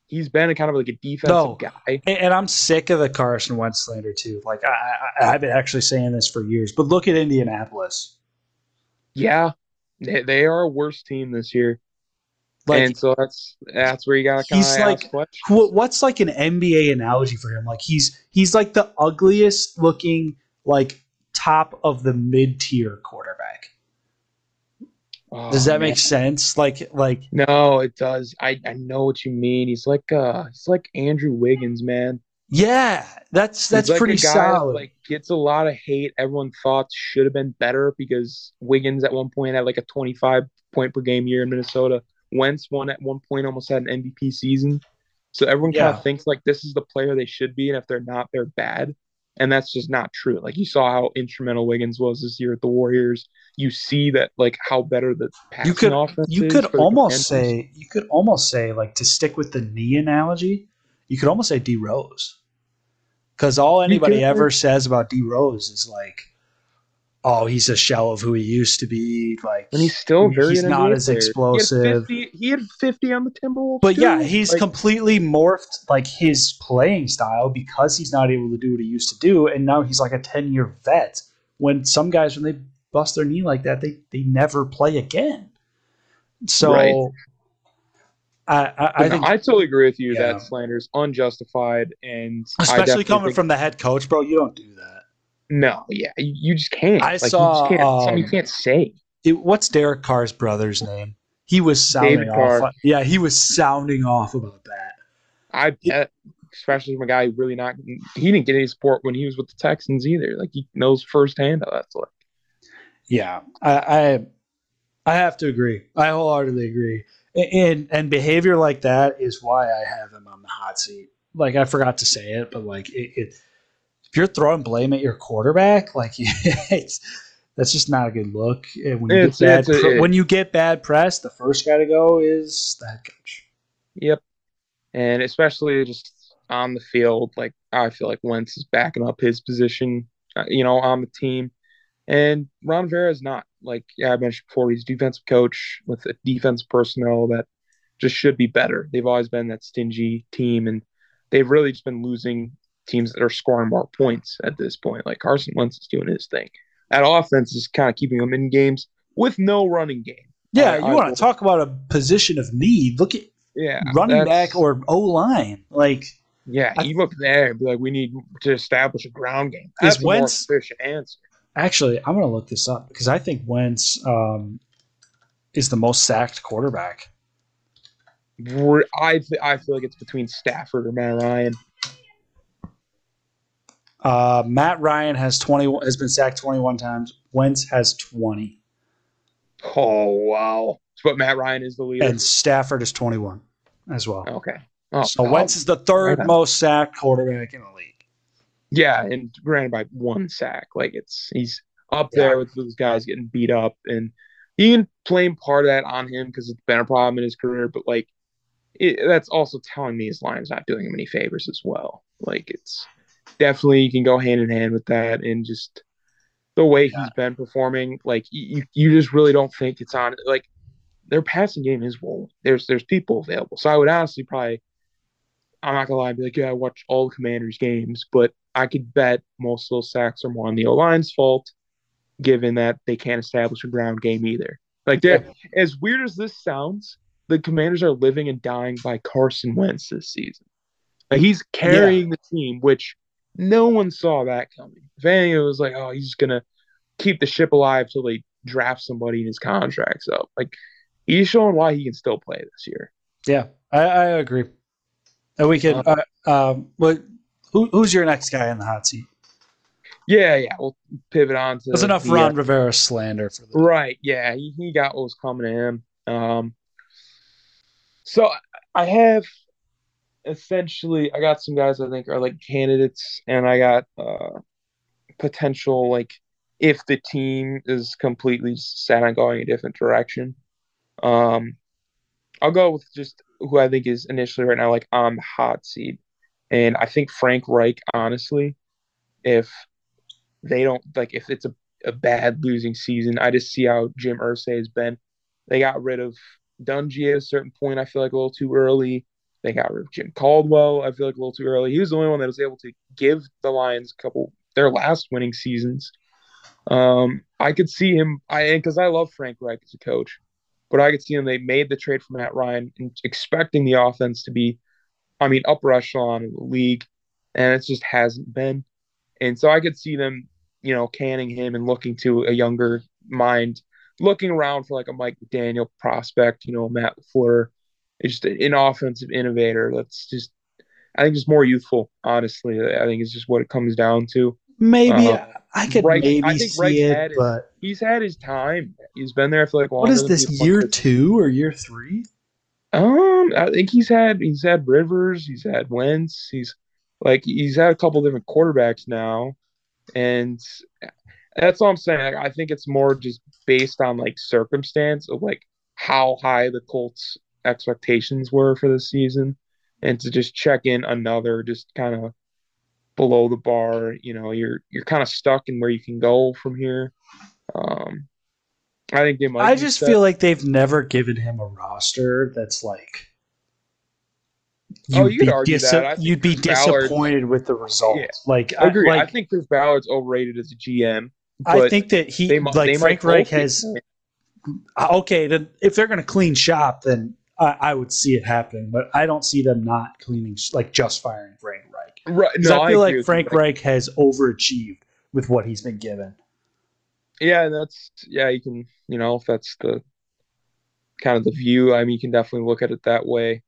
he's been a kind of a defensive guy. And I'm sick of the Carson Wentz slander, too. I've been actually saying this for years. But look at Indianapolis. Yeah. They are a worse team this year. And so that's where you got to kind of ask questions. What's an NBA analogy for him? He's the ugliest looking, top of the mid-tier quarterback. Does that make sense? No, it does. I know what you mean. He's like Andrew Wiggins, man. Yeah, that's pretty solid. Gets a lot of hate. Everyone thought should have been better because Wiggins at one point had a 25 point per game year in Minnesota. Wentz at one point almost had an MVP season. So everyone kind of thinks this is the player they should be, and if they're not, they're bad. And that's just not true. You saw how instrumental Wiggins was this year at the Warriors. You see that, how better the passing offense is. You could almost say, to stick with the knee analogy, you could almost say D Rose, because all anybody ever says about D Rose is oh, he's a shell of who he used to be. And he's still he's not as explosive. He had 50 on the Timberwolves. But he's completely morphed his playing style because he's not able to do what he used to do, and now he's a 10-year vet. When some guys, when they bust their knee like that, they never play again. So right. I totally agree with you that slander's unjustified, and especially coming from the head coach, bro. You don't do that. No, yeah, you just can't. You can't say. What's Derek Carr's brother's name? He was sounding off. Yeah, he was sounding off about that. I bet, especially from a guy who really he didn't get any support when he was with the Texans either. Like, he knows firsthand how that's like. Yeah, I have to agree. I wholeheartedly agree. And behavior like that is why I have him on the hot seat. Like, I forgot to say it, but like it if you're throwing blame at your quarterback, like that's just not a good look. And when you get bad press, the first guy to go is the head coach. Yep. And especially just on the field, like, I feel like Wentz is backing up his position, on the team. And Ron Rivera is not. Like, I mentioned before, he's a defensive coach with a defense personnel that just should be better. They've always been that stingy team, and they've really just been losing teams that are scoring more points at this point. Like, Carson Wentz is doing his thing. That offense is kind of keeping them in games with no running game. Yeah, you want to talk about a position of need. Look at running back or O-line. Like, yeah, you look there and be like, we need to establish a ground game. That's a more efficient answer. Actually, I'm going to look this up because I think Wentz is the most sacked quarterback. I feel like it's between Stafford or Matt Ryan. Matt Ryan has been sacked 21 times. Wentz has 20. Oh, wow. But Matt Ryan is the leader. And Stafford is 21 as well. Okay. Oh, so Wentz is the third most sacked quarterback in the league. Yeah, and granted by one sack. Like, he's up there with those guys getting beat up, and you can blame part of that on him because it's been a problem in his career. But like, that's also telling me his line's not doing him any favors as well. Like, it's definitely, you can go hand in hand with that, and just the way he's been performing. Like, you just really don't think it's on. Like, their passing game is rolling. There's people available. So I would honestly probably, I'm not gonna lie, be like, yeah, I watch all the Commanders games, but I could bet most of those sacks are more on the O-line's fault, given that they can't establish a ground game either. Like, as weird as this sounds, the Commanders are living and dying by Carson Wentz this season. Like, he's carrying the team, which no one saw that coming. If anything, it was like, oh, he's gonna keep the ship alive till they draft somebody in his contract's up. Like, he's showing why he can still play this year. Yeah, I agree. And we can who's your next guy in the hot seat? Yeah, we'll pivot on to. That's enough Ron Rivera slander for the day. Right, yeah, he got what was coming to him. So I have essentially, I got some guys I think are like candidates, and I got potential, like if the team is completely set on going a different direction. I'll go with just who I think is initially right now like on the hot seat. And I think Frank Reich, honestly, if it's a bad losing season, I just see how Jim Irsay has been. They got rid of Dungy at a certain point, I feel like a little too early. They got rid of Jim Caldwell, I feel like a little too early. He was the only one that was able to give the Lions a couple their last winning seasons. I could see him, because I love Frank Reich as a coach, but I could see him. They made the trade for Matt Ryan, expecting the offense to be, upper echelon of the league, and it just hasn't been. And so I could see them, canning him and looking to a younger mind, looking around for like a Mike McDaniel prospect, Matt LaFleur, just an offensive innovator. I think just more youthful, honestly. I think it's just what it comes down to. Maybe I could Reich, maybe I think see Reich it, had his, but he's had his time. He's been there for like longer. What is this, year 2 or year 3? I think he's had Rivers, he's had Wentz, he's had a couple different quarterbacks now, and that's all I'm saying. Like, I think it's more just based on like circumstance of like how high the Colts' expectations were for this season, and to just check in another just kind of below the bar. You're kind of stuck in where you can go from here. I think they might. I just feel like they've never given him a roster that's like. You'd be disappointed with the result. Yeah. Like, I agree. I think Chris Ballard's overrated as a GM. I think that Frank Reich has – okay, then if they're going to clean shop, then I would see it happening. But I don't see them not cleaning – like just firing Frank Reich. Right. No, I feel like Frank Reich has overachieved with what he's been given. Yeah, that's – yeah, you can – you know, if that's the kind of the view, I mean, you can definitely look at it that way,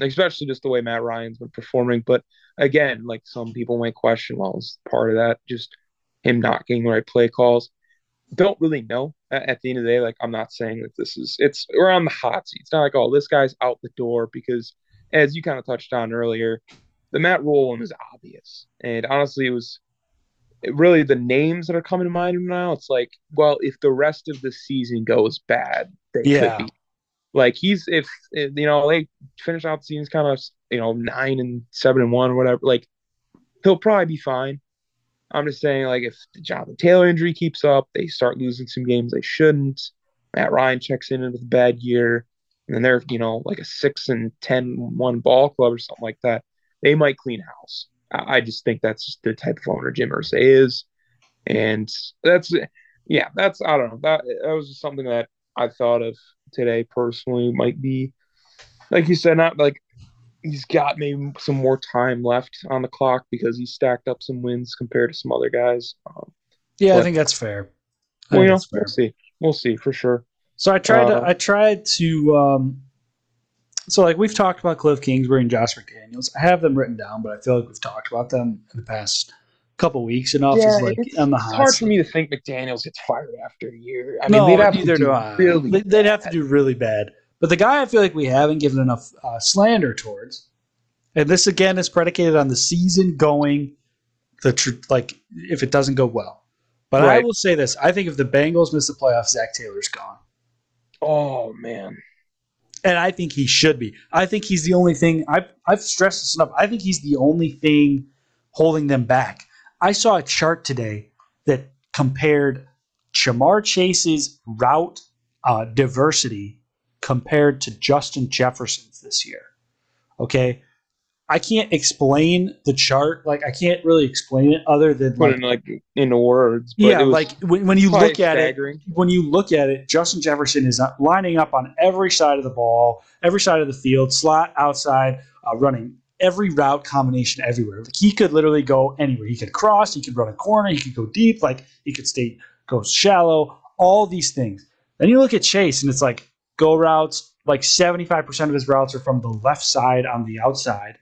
especially just the way Matt Ryan's been performing. But, again, like some people might question, well, is part of that just – him not getting the right play calls? Don't really know. At the end of the day, like, I'm not saying that this is – it's we're on the hot seat. It's not like, oh, this guy's out the door, because, as you kind of touched on earlier, the Matt Rule one is obvious. And, honestly, it was really the names that are coming to mind now. It's like, well, if the rest of the season goes bad, they could be. Like, he's – if, you know, they finish out the season kind of, you know, 9-7-1 or whatever, like, he'll probably be fine. I'm just saying, like, if the Jonathan Taylor injury keeps up, they start losing some games they shouldn't. Matt Ryan checks in with a bad year, and then they're, you know, like a 6-10-1 ball club or something like that. They might clean house. I just think that's just the type of owner Jim Irsay is. And that's, yeah, that's, I don't know. That was just something that I thought of today personally. Might be, like you said, not like, he's got maybe some more time left on the clock because he stacked up some wins compared to some other guys. Yeah, I think that's fair. Well, you know, we'll see. We'll see for sure. So so, like, we've talked about Cliff Kingsbury and Josh McDaniels. I have them written down, but I feel like we've talked about them in the past couple weeks enough. Yeah, is like on the it's hard for me to think McDaniels gets fired after a year. I mean, no, they'd have to do really bad. But the guy I feel like we haven't given enough slander towards, and this again is predicated on the season going, if it doesn't go well. But right. I will say this: I think if the Bengals miss the playoffs, Zach Taylor's gone. Oh man! And I think he should be. I think he's the only thing. I've stressed this enough. I think he's the only thing holding them back. I saw a chart today that compared Ja'Marr Chase's route diversity compared to Justin Jefferson's this year. Okay? I can't explain the chart. Like, I can't really explain it other than in words. But yeah, when you look at staggering. When you look at it, Justin Jefferson is lining up on every side of the ball, every side of the field, slot, outside, running every route combination everywhere. Like, he could literally go anywhere. He could cross, he could run a corner, he could go deep, like he could go shallow, all these things. Then you look at Chase, and it's like, go routes, like 75% of his routes are from the left side on the outside.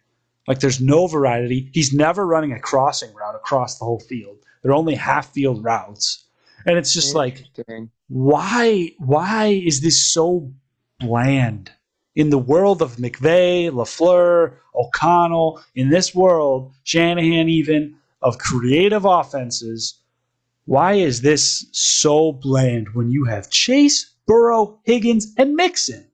Like, there's no variety. He's never running a crossing route across the whole field. They're only half field routes. And it's just like, why is this so bland? In the world of McVay, LaFleur, O'Connell, in this world, Shanahan even, of creative offenses, why is this so bland when you have Chase, Burrow, Higgins, and Mixon?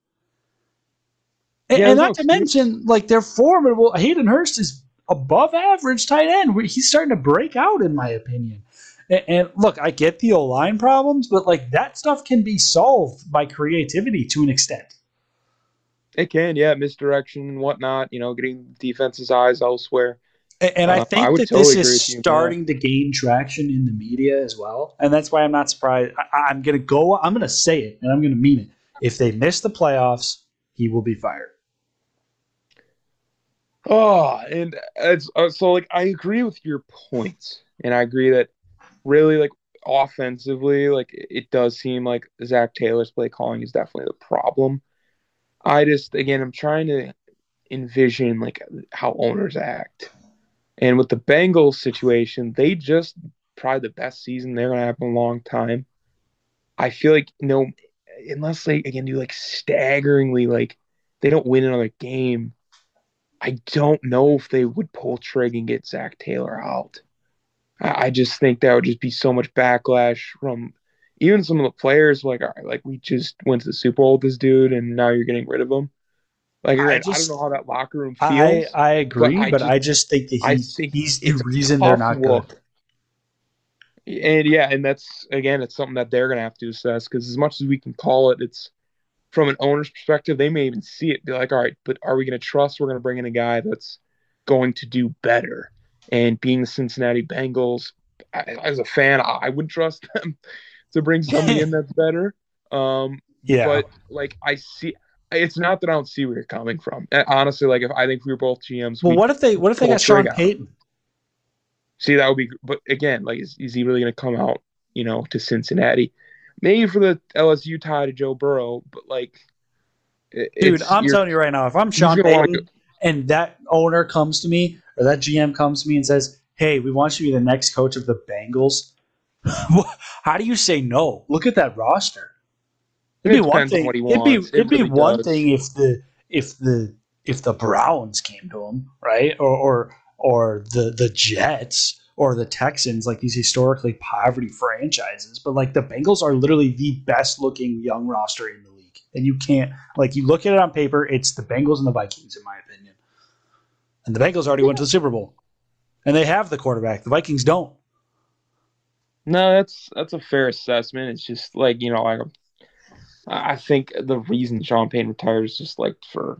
And not to mention, like, they're formidable. Hayden Hurst is above average tight end. He's starting to break out, in my opinion. And look, I get the O-line problems, but, like, that stuff can be solved by creativity to an extent. It can, yeah, misdirection and whatnot, you know, getting defense's eyes elsewhere. And I think that this is starting to gain traction in the media as well. And that's why I'm not surprised. I'm going to say it, and I'm going to mean it. If they miss the playoffs, he will be fired. Oh, and so, like, I agree with your point. And I agree that really, like, offensively, like, it does seem like Zach Taylor's play calling is definitely the problem. I just, again, I'm trying to envision, like, how owners act. And with the Bengals situation, they just probably the best season they're going to have in a long time. I feel like, unless they, again, do, like, staggeringly, like, they don't win another game, I don't know if they would pull trigger and get Zach Taylor out. I just think that would just be so much backlash from even some of the players, like, all right, like, we just went to the Super Bowl with this dude, and now you're getting rid of him. Like, I don't know how that locker room feels. I agree, but I just think that he's the reason they're not good. And, yeah, and that's, again, it's something that they're going to have to assess, because as much as we can call it, it's from an owner's perspective, they may even see it, be like, all right, but are we going to trust we're going to bring in a guy that's going to do better? And being the Cincinnati Bengals, as a fan, I would trust them to bring somebody in that's better. Yeah. But, like, I see – it's not that I don't see where you're coming from. Honestly, like, if I think we were both GMs – well, what if they got Sean Payton? See, that would be – but, again, like, is he really going to come out, you know, to Cincinnati? Maybe for the LSU tie to Joe Burrow, but, like – dude, I'm telling you right now, if I'm Sean Payton and that owner comes to me or that GM comes to me and says, hey, we want you to be the next coach of the Bengals, how do you say no? Look at that roster. It'd be one thing. It'd be one thing if the Browns came to him, right? Or the Jets or the Texans, like these historically poverty franchises. But like the Bengals are literally the best looking young roster in the league, and you can't like you look at it on paper. It's the Bengals and the Vikings, in my opinion. And the Bengals already went to the Super Bowl, and they have the quarterback. The Vikings don't. No, that's a fair assessment. It's just like I think the reason Sean Payton retired is just like for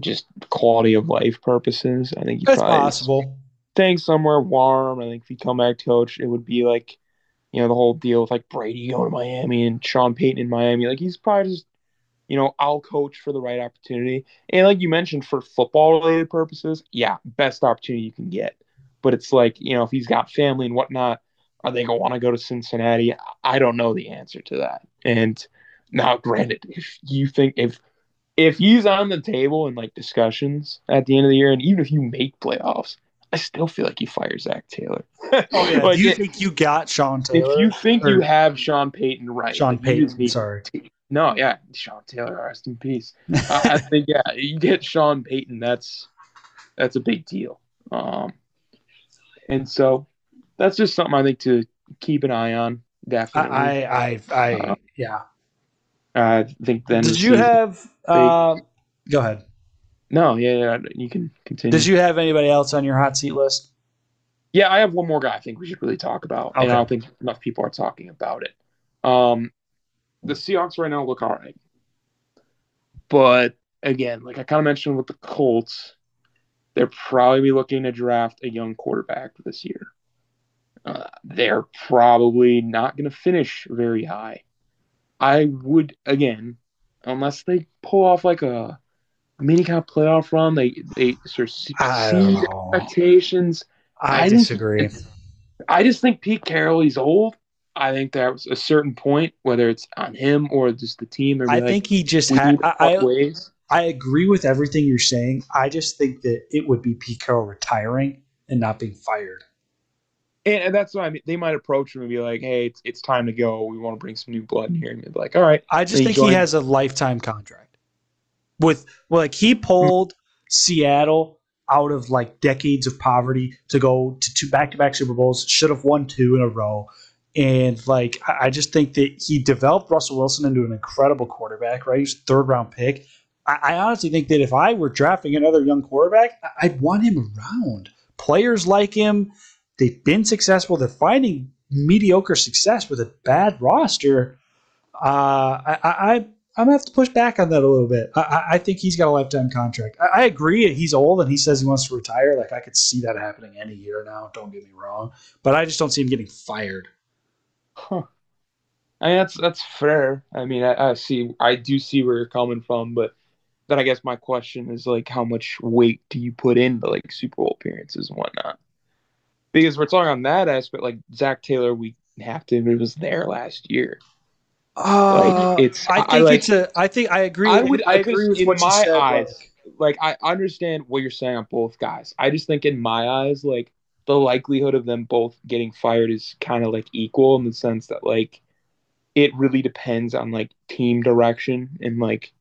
just quality of life purposes. I think it's possible. Staying somewhere warm. I think if he come back to coach, it would be like, you know, the whole deal with like Brady going to Miami and Sean Payton in Miami. Like he's probably just, you know, I'll coach for the right opportunity. And like you mentioned, for football related purposes, yeah, best opportunity you can get. But it's like, you know, if he's got family and whatnot, are they gonna want to go to Cincinnati? I don't know the answer to that. And now, granted, if you think if he's on the table in like discussions at the end of the year, and even if you make playoffs, I still feel like you fire Zach Taylor. Oh yeah, like, think you got Sean Taylor? If you think you have Sean Payton, right? Sean Payton, Sean Taylor, rest in peace. I think you get Sean Payton. That's a big deal. And so that's just something I think to keep an eye on. Definitely, yeah. I think then. Did you have? Go ahead. No, yeah, you can continue. Did you have anybody else on your hot seat list? Yeah, I have one more guy I think we should really talk about, okay. And I don't think enough people are talking about it. The Seahawks right now look all right, but again, like I kind of mentioned with the Colts, they're probably looking to draft a young quarterback this year. They're probably not going to finish very high. I would, again, unless they pull off like a mini kind of playoff run, they exceed expectations. I disagree. I just think Pete Carroll, he's old. I think there was a certain point, whether it's on him or just the team. I think he just had – I agree with everything you're saying. I just think that it would be Pete Carroll retiring and not being fired. And that's what I mean. They might approach him and be like, hey, it's time to go. We want to bring some new blood in here. And they'd be like, all right. I just think he has a lifetime contract. With like he pulled Seattle out of like decades of poverty to go to two back-to-back Super Bowls, should have won two in a row. And like I just think that he developed Russell Wilson into an incredible quarterback, right? He was a third-round pick. I honestly think that if I were drafting another young quarterback, I'd want him around. Players like him. They've been successful. They're finding mediocre success with a bad roster. I'm going to have to push back on that a little bit. I think he's got a lifetime contract. I agree. He's old and he says he wants to retire. Like I could see that happening any year now. Don't get me wrong. But I just don't see him getting fired. Huh. I mean, that's fair. I mean, I do see where you're coming from, but then I guess my question is like, how much weight do you put into like Super Bowl appearances and whatnot? Because we're talking on that aspect, like Zach Taylor, we have to. It was there last year. I agree with what you said. In my eyes, like I understand what you're saying on both guys. I just think in my eyes, like the likelihood of them both getting fired is kind of like equal in the sense that like it really depends on like team direction and like.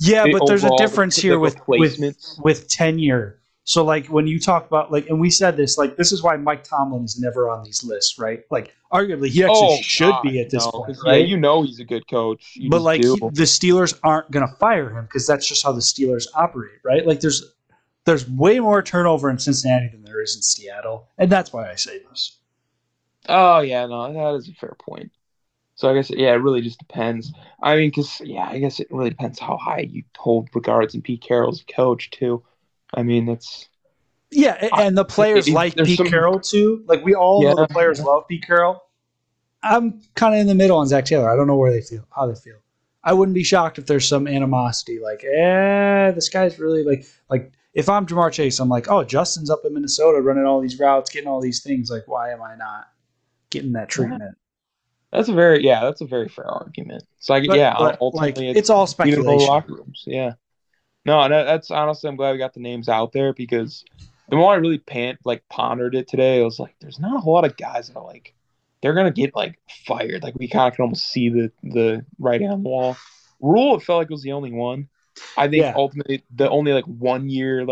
Yeah, but there's a difference here with tenure. So, like, when you talk about, like, and we said this, like, this is why Mike Tomlin's never on these lists, right? Like, arguably, he actually should be at this point, right? Yeah, you know he's a good coach. But, like, the Steelers aren't going to fire him because that's just how the Steelers operate, right? Like, there's way more turnover in Cincinnati than there is in Seattle, and that's why I say this. Oh, yeah, no, that is a fair point. So, I guess, yeah, it really just depends. I mean, because, yeah, I guess it really depends how high you hold regards and Pete Carroll's coach, too. I mean, that's Yeah, and the players like Pete Carroll too. Like we all know the players love Pete Carroll. I'm kind of in the middle on Zach Taylor. I don't know how they feel. I wouldn't be shocked if there's some animosity. Like, this guy's really like if I'm Ja'Marr Chase, I'm like, oh, Justin's up in Minnesota running all these routes, getting all these things. Like, why am I not getting that treatment? That's a very fair argument. So ultimately, like, it's all speculation. Locker rooms. Yeah. No, that's honestly, I'm glad we got the names out there because the more I really pondered it today, I was like, there's not a whole lot of guys that are like, they're going to get fired. Like we kind of can almost see the writing on the wall. Rule, it felt like it was the only one. I think ultimately the only 1 year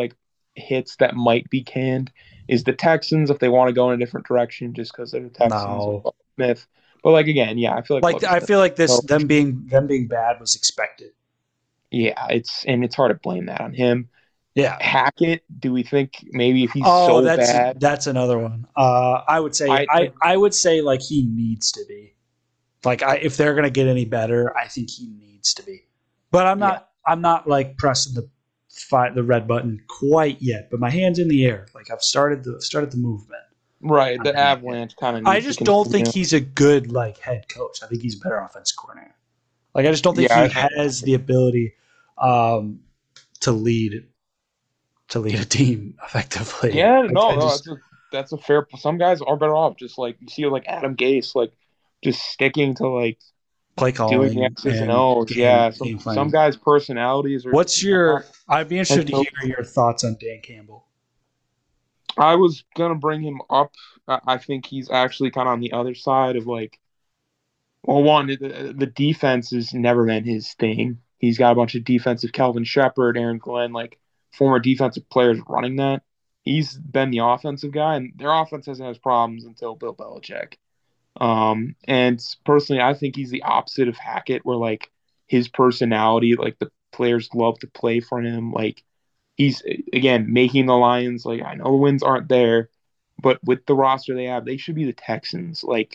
hits that might be canned is the Texans if they want to go in a different direction just because they're the Texans. No. Smith. But I feel them being bad was expected. Yeah, it's hard to blame that on him. Yeah, Hackett. Do we think maybe if he's bad? That's another one. I would say I would say he needs to be. If they're gonna get any better, I think he needs to be. But I'm not. Yeah. I'm not pressing the red button quite yet. But my hand's in the air. I've started the movement. Right, the avalanche kind of. I just don't think he's a good head coach. I think he's a better offensive coordinator. I just don't think he has the ability to lead a team effectively. Yeah, that's a fair. Some guys are better off just you see Adam Gase just sticking to play calling, doing X's and O's. Yeah, some guys' personalities are. I'd be interested to hear your thoughts on Dan Campbell. I was gonna bring him up. I think he's actually kind of on the other side of Well, one, the defense has never been his thing. He's got a bunch of defensive Kelvin Shepard, Aaron Glenn, former defensive players running that. He's been the offensive guy, and their offense hasn't had problems until Bill Belichick. And personally, I think he's the opposite of Hackett, where his personality, the players love to play for him. He's again making the Lions. I know the wins aren't there, but with the roster they have, they should be the Texans. I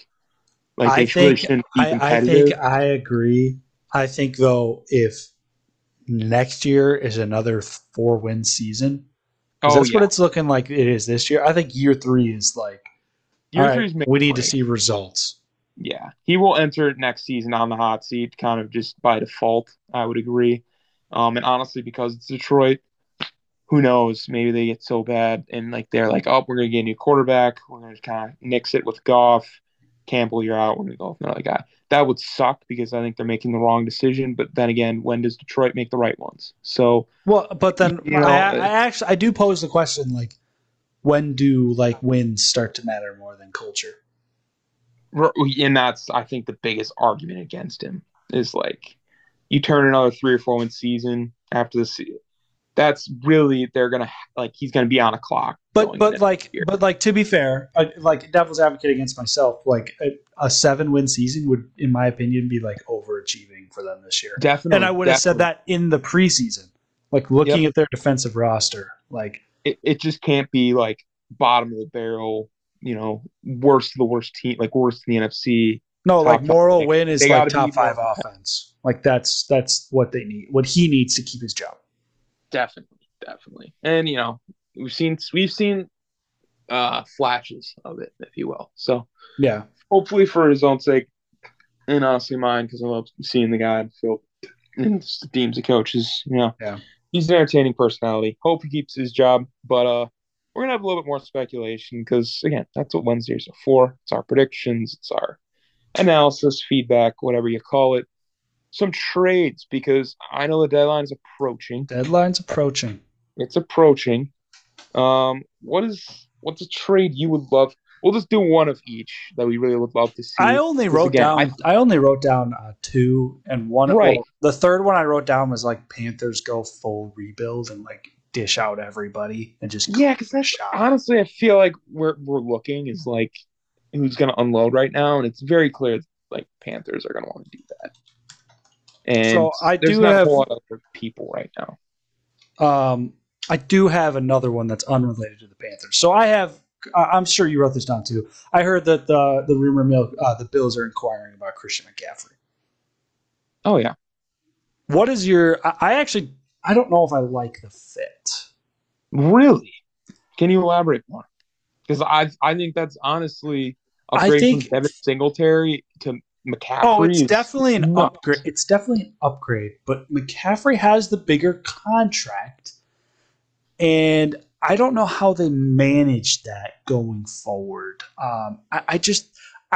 think I agree. I think, though, if next year is another 4-win season, what it's looking like it is this year. I think year three is we need to see results. Yeah. He will enter next season on the hot seat kind of just by default, I would agree. And honestly, because it's Detroit, who knows? Maybe they get so bad and they're we're going to get a new quarterback. We're going to kind of nix it with Goff. Campbell, you're out. We're going to go with another guy. That would suck because I think they're making the wrong decision. But then again, when does Detroit make the right ones? So I do pose the question when do wins start to matter more than culture? And that's I think the biggest argument against him is you turn another 3 or 4-win season after the season. That's really they're gonna he's gonna be on a clock. But to be fair, devil's advocate against myself, a 7-win season would, in my opinion, be overachieving for them this year. Definitely, and I would have said that in the preseason. Looking at their defensive roster, it just can't be bottom of the barrel. You know, worst of the worst team, worst in the NFC. No, moral win is top 5 offense. That's what they need. What he needs to keep his job. Definitely. And we've seen flashes of it, if you will. So yeah, hopefully for his own sake, and honestly mine, because I love seeing the guy on the field and the teams and coaches. He's an entertaining personality. Hope he keeps his job, but we're gonna have a little bit more speculation because again, that's what Wednesdays are for. It's our predictions, it's our analysis, feedback, whatever you call it. Some trades because I know the deadline is approaching. It's approaching. What's a trade you would love? We'll just do one of each that we really would love to see. I only wrote down 2 and one. Right. The third one I wrote down was Panthers go full rebuild and dish out everybody and just because that's honestly I feel we're looking is who's going to unload right now and it's very clear Panthers are going to want to do that. And so there's not a whole lot of other people right now. I do have another one that's unrelated to the Panthers. So I'm sure you wrote this down too. I heard that the rumor mill, the Bills are inquiring about Christian McCaffrey. Oh yeah. What is your? I don't know if I like the fit. Really? Can you elaborate more? Because I think that's honestly upgrade from Devin Singletary to McCaffrey. Oh, it's definitely an upgrade. It's definitely an upgrade, but McCaffrey has the bigger contract, and I don't know how they manage that going forward. I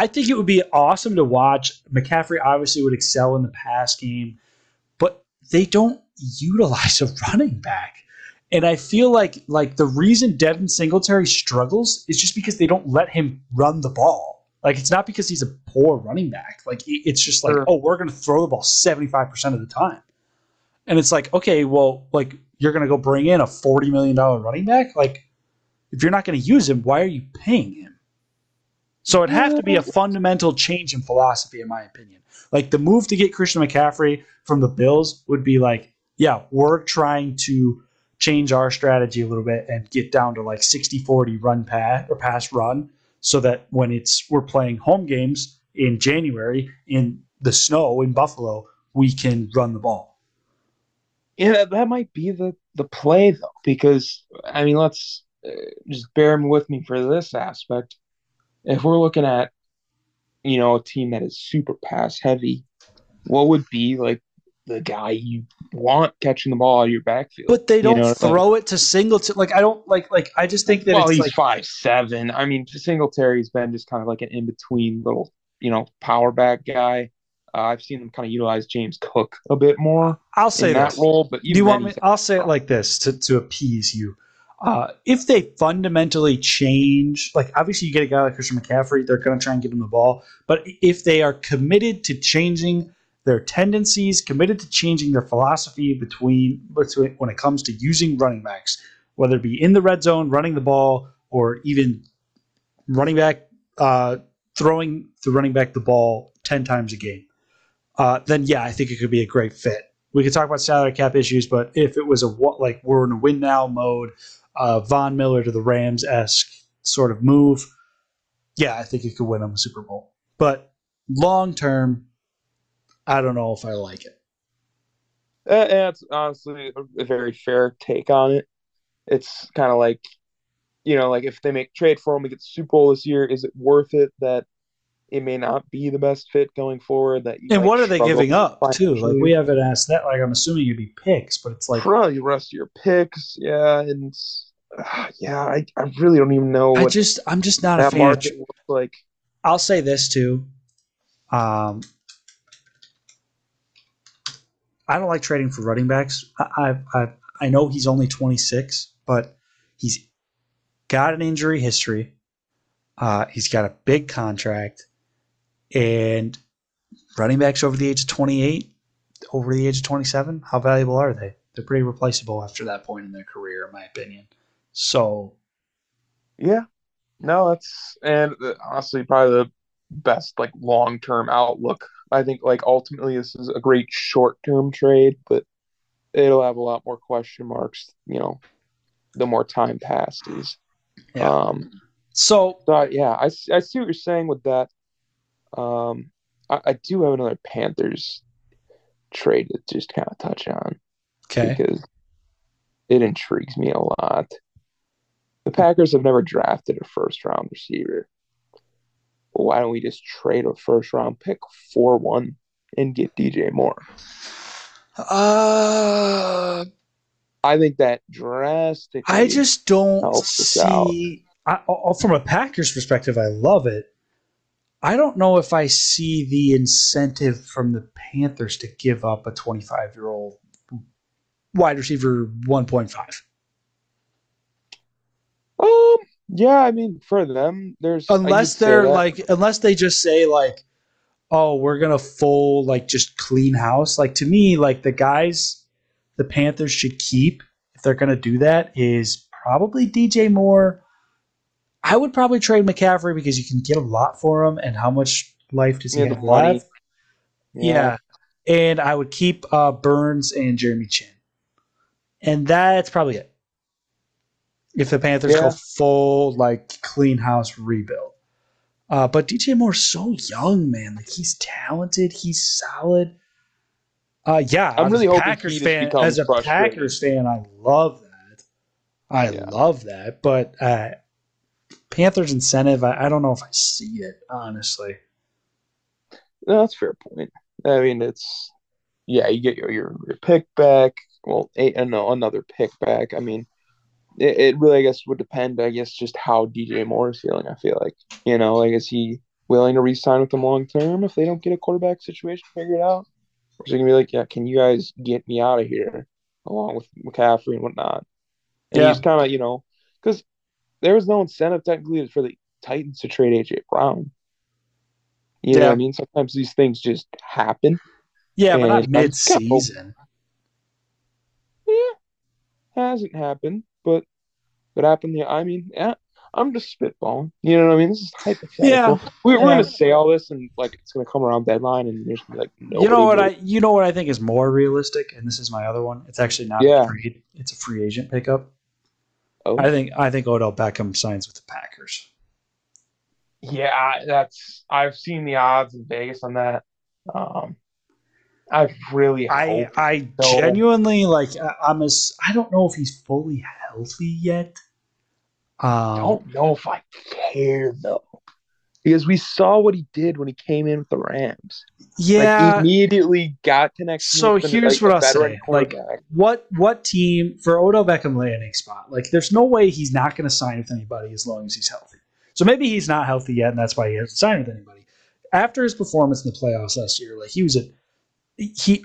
think it would be awesome to watch. McCaffrey obviously would excel in the pass game, but they don't utilize a running back. And I feel like the reason Devin Singletary struggles is just because they don't let him run the ball. Like, it's not because he's a poor running back. Like, it's just like, oh, we're going to throw the ball 75% of the time. And it's like, okay, well, like, you're going to go bring in a $40 million running back? Like, if you're not going to use him, why are you paying him? So it'd have to be a fundamental change in philosophy, in my opinion. Like, the move to get Christian McCaffrey from the Bills would be like, yeah, we're trying to change our strategy a little bit and get down to like 60-40 run pass or pass run, so that when we're playing home games in January in the snow in Buffalo, we can run the ball. Yeah, that might be the play, though, because, I mean, let's just bear with me for this aspect. If we're looking at, you know, a team that is super pass heavy, what would be like the guy you want catching the ball out of your backfield? But they don't throw it to Singletary. Like, I don't like I just think that he's 5'7". I mean, Singletary's been just kind of like an in-between little, you know, power back guy. I've seen them kind of utilize James Cook a bit more. I'll say that role, but do you want me? I'll say it like this to appease you. If they fundamentally change, like, obviously you get a guy like Christian McCaffrey, they're going to try and get him the ball. But if they are committed to changing their tendencies, committed to changing their philosophy between when it comes to using running backs, whether it be in the red zone, running the ball, or even running back throwing the running back the ball 10 times a game, then, yeah, I think it could be a great fit. We could talk about salary cap issues, but if it was we're in a win now mode, Von Miller to the Rams-esque sort of move, yeah, I think you could win them a Super Bowl. But long-term, I don't know if I like it. That's honestly a very fair take on it. It's kind of like, you know, like, if they make trade for him, we get the Super Bowl this year, is it worth it that it may not be the best fit going forward? And what are they giving up, too? Like, we haven't asked that. Like, I'm assuming it'd be picks, but it's like, probably the rest of your picks, yeah. And I really don't even know. I'm just not a fan. Like, I'll say this too. I don't like trading for running backs. I know he's only 26, but he's got an injury history. He's got a big contract, and running backs over the age of 28, over the age of 27, how valuable are they? They're pretty replaceable after that point in their career, in my opinion. So, yeah, no, honestly probably the best like long-term outlook. I think like ultimately this is a great short-term trade, but it'll have a lot more question marks, you know, the more time passes. Yeah. I see what you're saying with that. I do have another Panthers trade to just kind of touch on. Okay. Because it intrigues me a lot. The Packers have never drafted a first-round receiver. Well, why don't we just trade a first-round pick for one and get DJ Moore? I think that drastically I just don't see... from a Packers perspective, I love it. I don't know if I see the incentive from the Panthers to give up a 25-year-old wide receiver 1.5. Yeah, I mean, for them, there's unless they just say like, oh, we're gonna full like just clean house. Like, to me, like, the guys the Panthers should keep if they're gonna do that is probably DJ Moore. I would probably trade McCaffrey because you can get a lot for him, and how much life does he have left? Yeah. And I would keep Burns and Jeremy Chin. And that's probably it. If the Panthers go full, like, clean house rebuild. But DJ Moore's so young, man. Like, he's talented. He's solid. I'm really hoping as a Packers fan, I love that. I love that, but Panthers incentive, I don't know if I see it, honestly. No, that's a fair point. I mean, it's you get your pick back. Well, another pick back. I mean, it really, I guess, would depend, I guess, just how DJ Moore is feeling, I feel like. You know, like, is he willing to re-sign with them long-term if they don't get a quarterback situation figured out? Or is he going to be like, yeah, can you guys get me out of here along with McCaffrey and whatnot? And he's kind of, you know, because there was no incentive technically for the Titans to trade A.J. Brown. You know what I mean? Sometimes these things just happen. Yeah, but not mid-season. Hasn't happened, but it happened. Yeah, I mean, I'm just spitballing. You know what I mean? This is hypothetical. We're gonna say all this, and like it's gonna come around deadline, and you're just gonna be like, no. You know what I think is more realistic, and this is my other one. It's actually not a trade; it's a free agent pickup. Oh. I think Odell Beckham signs with the Packers. Yeah, I've seen the odds in Vegas on that. I genuinely I don't know if he's fully healthy yet. I don't know if I care though, because we saw what he did when he came in with the Rams. Yeah, like, immediately got connected. So here's what I'll say: what team for Odell Beckham landing spot? Like, there's no way he's not going to sign with anybody as long as he's healthy. So maybe he's not healthy yet, and that's why he hasn't signed with anybody. After his performance in the playoffs last year, like he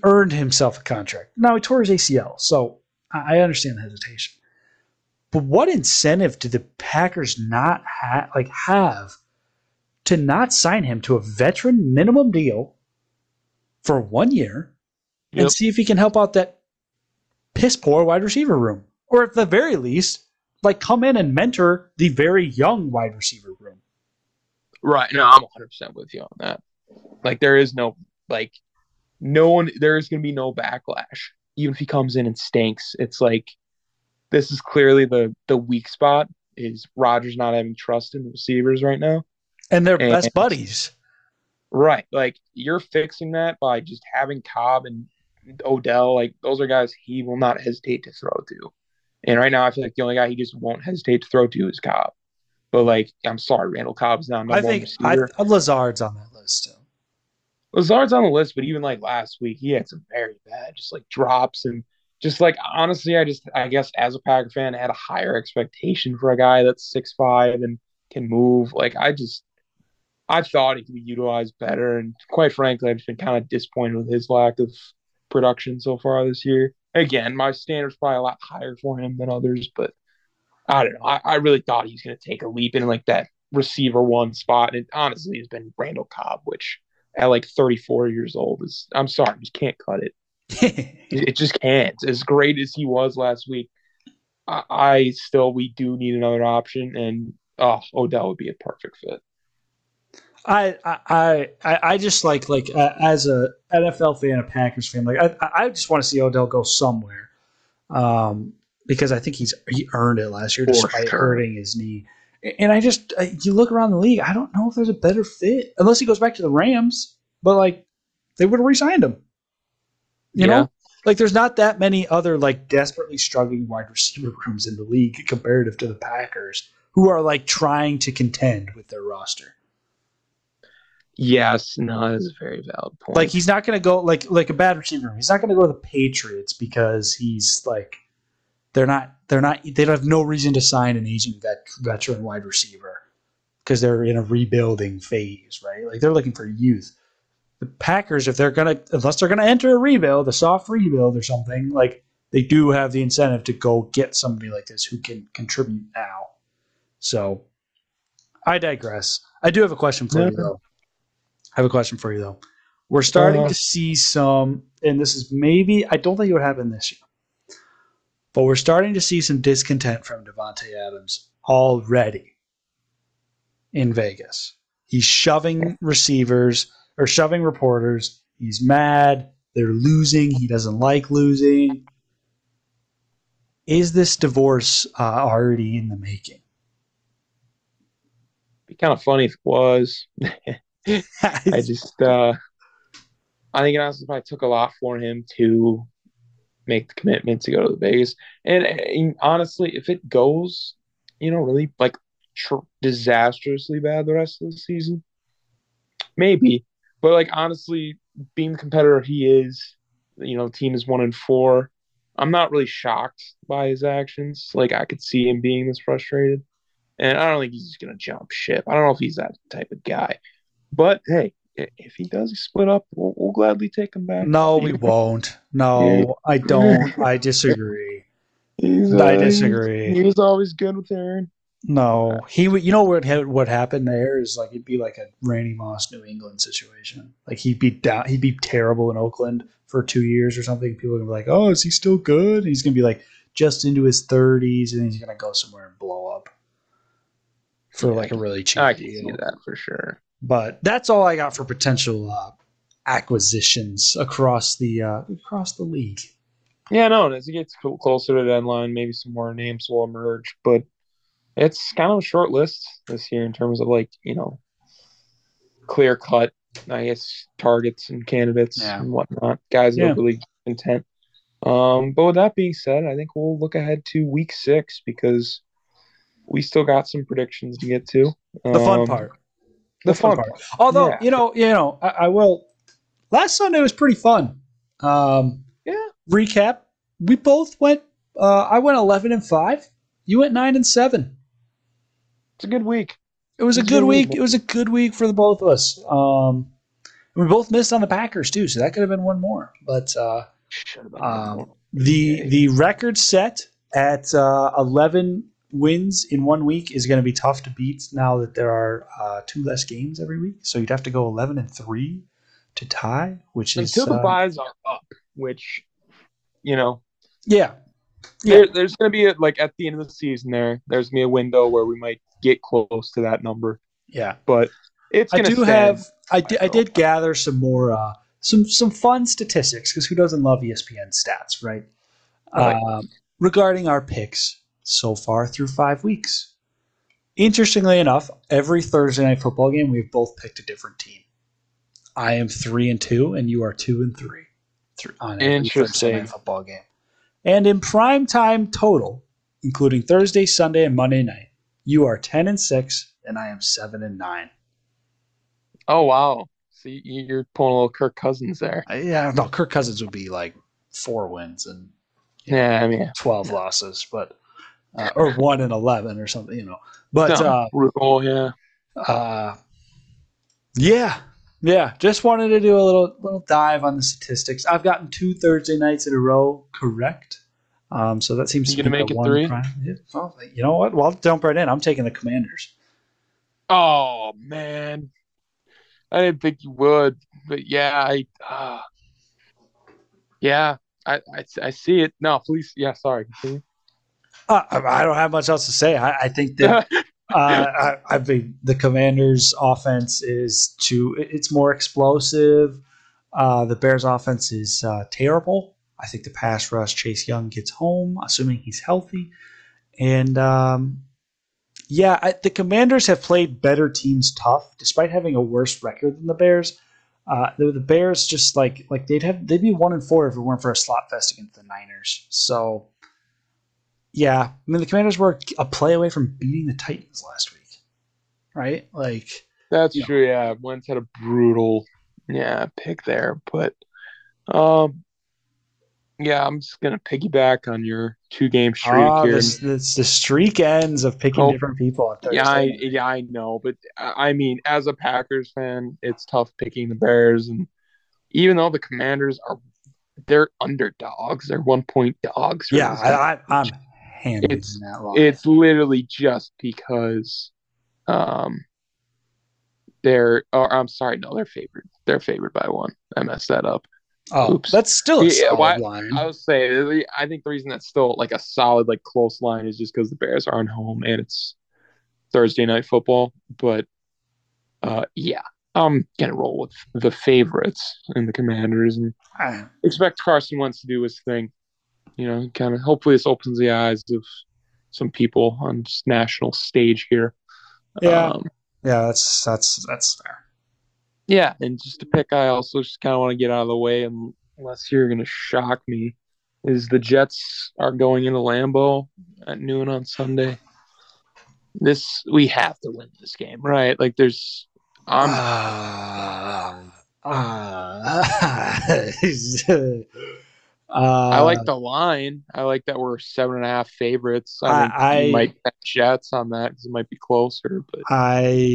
earned himself a contract. Now he tore his ACL, so I understand the hesitation. But what incentive do the Packers not have to not sign him to a veteran minimum deal for 1 year and see if he can help out that piss poor wide receiver room, or at the very least, like come in and mentor the very young wide receiver room? Right. No, I'm 100% with you on that. Like there is no like. No one, there is going to be no backlash. Even if he comes in and stinks, it's like this is clearly the weak spot is Rodgers not having trust in the receivers right now, and they're best buddies, right? Like you're fixing that by just having Cobb and Odell. Like those are guys he will not hesitate to throw to, and right now I feel like the only guy he just won't hesitate to throw to is Cobb. But like I'm sorry, Randall Cobb's not. I think Lazard's on that list too. Lazard's on the list, but even like last week, he had some very bad, just like drops and just like honestly, I guess as a Packer fan, I had a higher expectation for a guy that's 6'5" and can move. Like I thought he could be utilized better, and quite frankly, I've just been kind of disappointed with his lack of production so far this year. Again, my standard's probably a lot higher for him than others, but I don't know. I really thought he was going to take a leap in like that receiver one spot, and it honestly has been Randall Cobb, which. At like 34 years old, I'm sorry, just can't cut it. It just can't. As great as he was last week, we do need another option, and Odell would be a perfect fit. I just like as a NFL fan, a Packers fan, like I just want to see Odell go somewhere, because I think he earned it last year despite hurting his knee. And I just – you look around the league, I don't know if there's a better fit. Unless he goes back to the Rams, but, like, they would have re-signed him. You know? Like, there's not that many other, like, desperately struggling wide receiver rooms in the league comparative to the Packers who are, like, trying to contend with their roster. Yes. No, that's a very valid point. Like, he's not going to go – like a bad receiver room. He's not going to go to the Patriots because he's, like – They have no reason to sign an aging veteran wide receiver because they're in a rebuilding phase, right? Like they're looking for youth. The Packers, unless they're gonna enter a rebuild, a soft rebuild or something, like they do have the incentive to go get somebody like this who can contribute now. So, I digress. I do have a question for you though. We're starting to see some, and this is maybe I don't think it would happen this year. But we're starting to see some discontent from Davante Adams already in Vegas. He's shoving receivers or shoving reporters. He's mad. They're losing. He doesn't like losing. Is this divorce already in the making? It'd be kind of funny if it was. I think it honestly probably took a lot for him to make the commitment to go to Vegas. And honestly, if it goes, really disastrously bad the rest of the season, maybe. But honestly, being the competitor he is, team is 1-4. I'm not really shocked by his actions. I could see him being this frustrated. And I don't think he's just going to jump ship. I don't know if he's that type of guy. But, hey, if he does split up, we'll gladly take him back. No, we won't. No, yeah. I don't. I disagree. I disagree. He was always good with Aaron. No. He. You know what happened there is, it'd be like a Randy Moss New England situation. He'd be terrible in Oakland for 2 years or something. People are going to be like, oh, is he still good? And he's going to be, just into his 30s, and he's going to go somewhere and blow up. For a really cheap deal. I can see that for sure. But that's all I got for potential acquisitions across the league. Yeah, no. As it gets closer to the deadline, maybe some more names will emerge. But it's kind of a short list this year in terms of clear cut, I guess, targets and candidates and whatnot. Guys that are really content. But with that being said, I think we'll look ahead to week 6 because. We still got some predictions to get to. The fun part. The fun part. Although, I will. Last Sunday was pretty fun. Recap. We both went. I went 11-5. You went 9-7. It's a good week. It was a good week for the both of us. We both missed on the Packers too, so that could have been one more. But the record set at 11. Wins in 1 week is going to be tough to beat now that there are 2 less games every week. So you'd have to go 11-3 to tie, which is until the buys are up, which There's going to be at the end of the season there's going to be a window where we might get close to that number. Yeah, but it's going to I did gather some more some fun statistics because who doesn't love ESPN stats, right? Regarding our picks. So far through 5 weeks. Interestingly enough, every Thursday night football game, we've both picked a different team. I am 3-2, and you are 2-3 on every Thursday night football game. And in primetime total, including Thursday, Sunday, and Monday night, you are 10-6, and I am 7-9. Oh, wow. So you're pulling a little Kirk Cousins there. Yeah, no, Kirk Cousins would be 4 wins and 12 losses, but... or 1-11 or something, But just wanted to do a little dive on the statistics. I've gotten 2 Thursday nights in a row correct, so that seems to be make it 3. Well, you know what? Well, I'll jump right in. I'm taking the Commanders. Oh man, I didn't think you would, but I see it. No, please, sorry. Continue. I don't have much else to say. I think that I think the Commanders' offense it's more explosive. The Bears' offense is terrible. I think the pass rush, Chase Young gets home, assuming he's healthy. And, the Commanders have played better teams tough, despite having a worse record than the Bears. The Bears just they'd be 1-4 if it weren't for a slot fest against the Niners. So. Yeah, I mean the Commanders were a play away from beating the Titans last week, right? That's true. Yeah, Wentz had a brutal pick there, but I'm just gonna piggyback on your 2-game streak here. It's the streak ends of picking different people on Thursday. I know, but I mean, as a Packers fan, it's tough picking the Bears, and even though the Commanders they're underdogs, they're 1-point dogs. Yeah, I'm. It's literally just because they're favored. They're favored by 1. I messed that up. Oh, oops. That's still a solid line. I was saying, I think the reason that's still a solid, close line is just because the Bears are on home and it's Thursday night football. But I'm going to roll with the favorites and the Commanders and expect Carson Wentz to do his thing. Hopefully this opens the eyes of some people on this national stage here. Yeah, that's fair. Yeah, and just to pick, I also just kind of want to get out of the way unless you're going to shock me is the Jets are going into Lambeau at noon on Sunday. We have to win this game, right? Like, there's I like the line. I like that we're 7.5 favorites. I might bet Jets on that because it might be closer. But I'll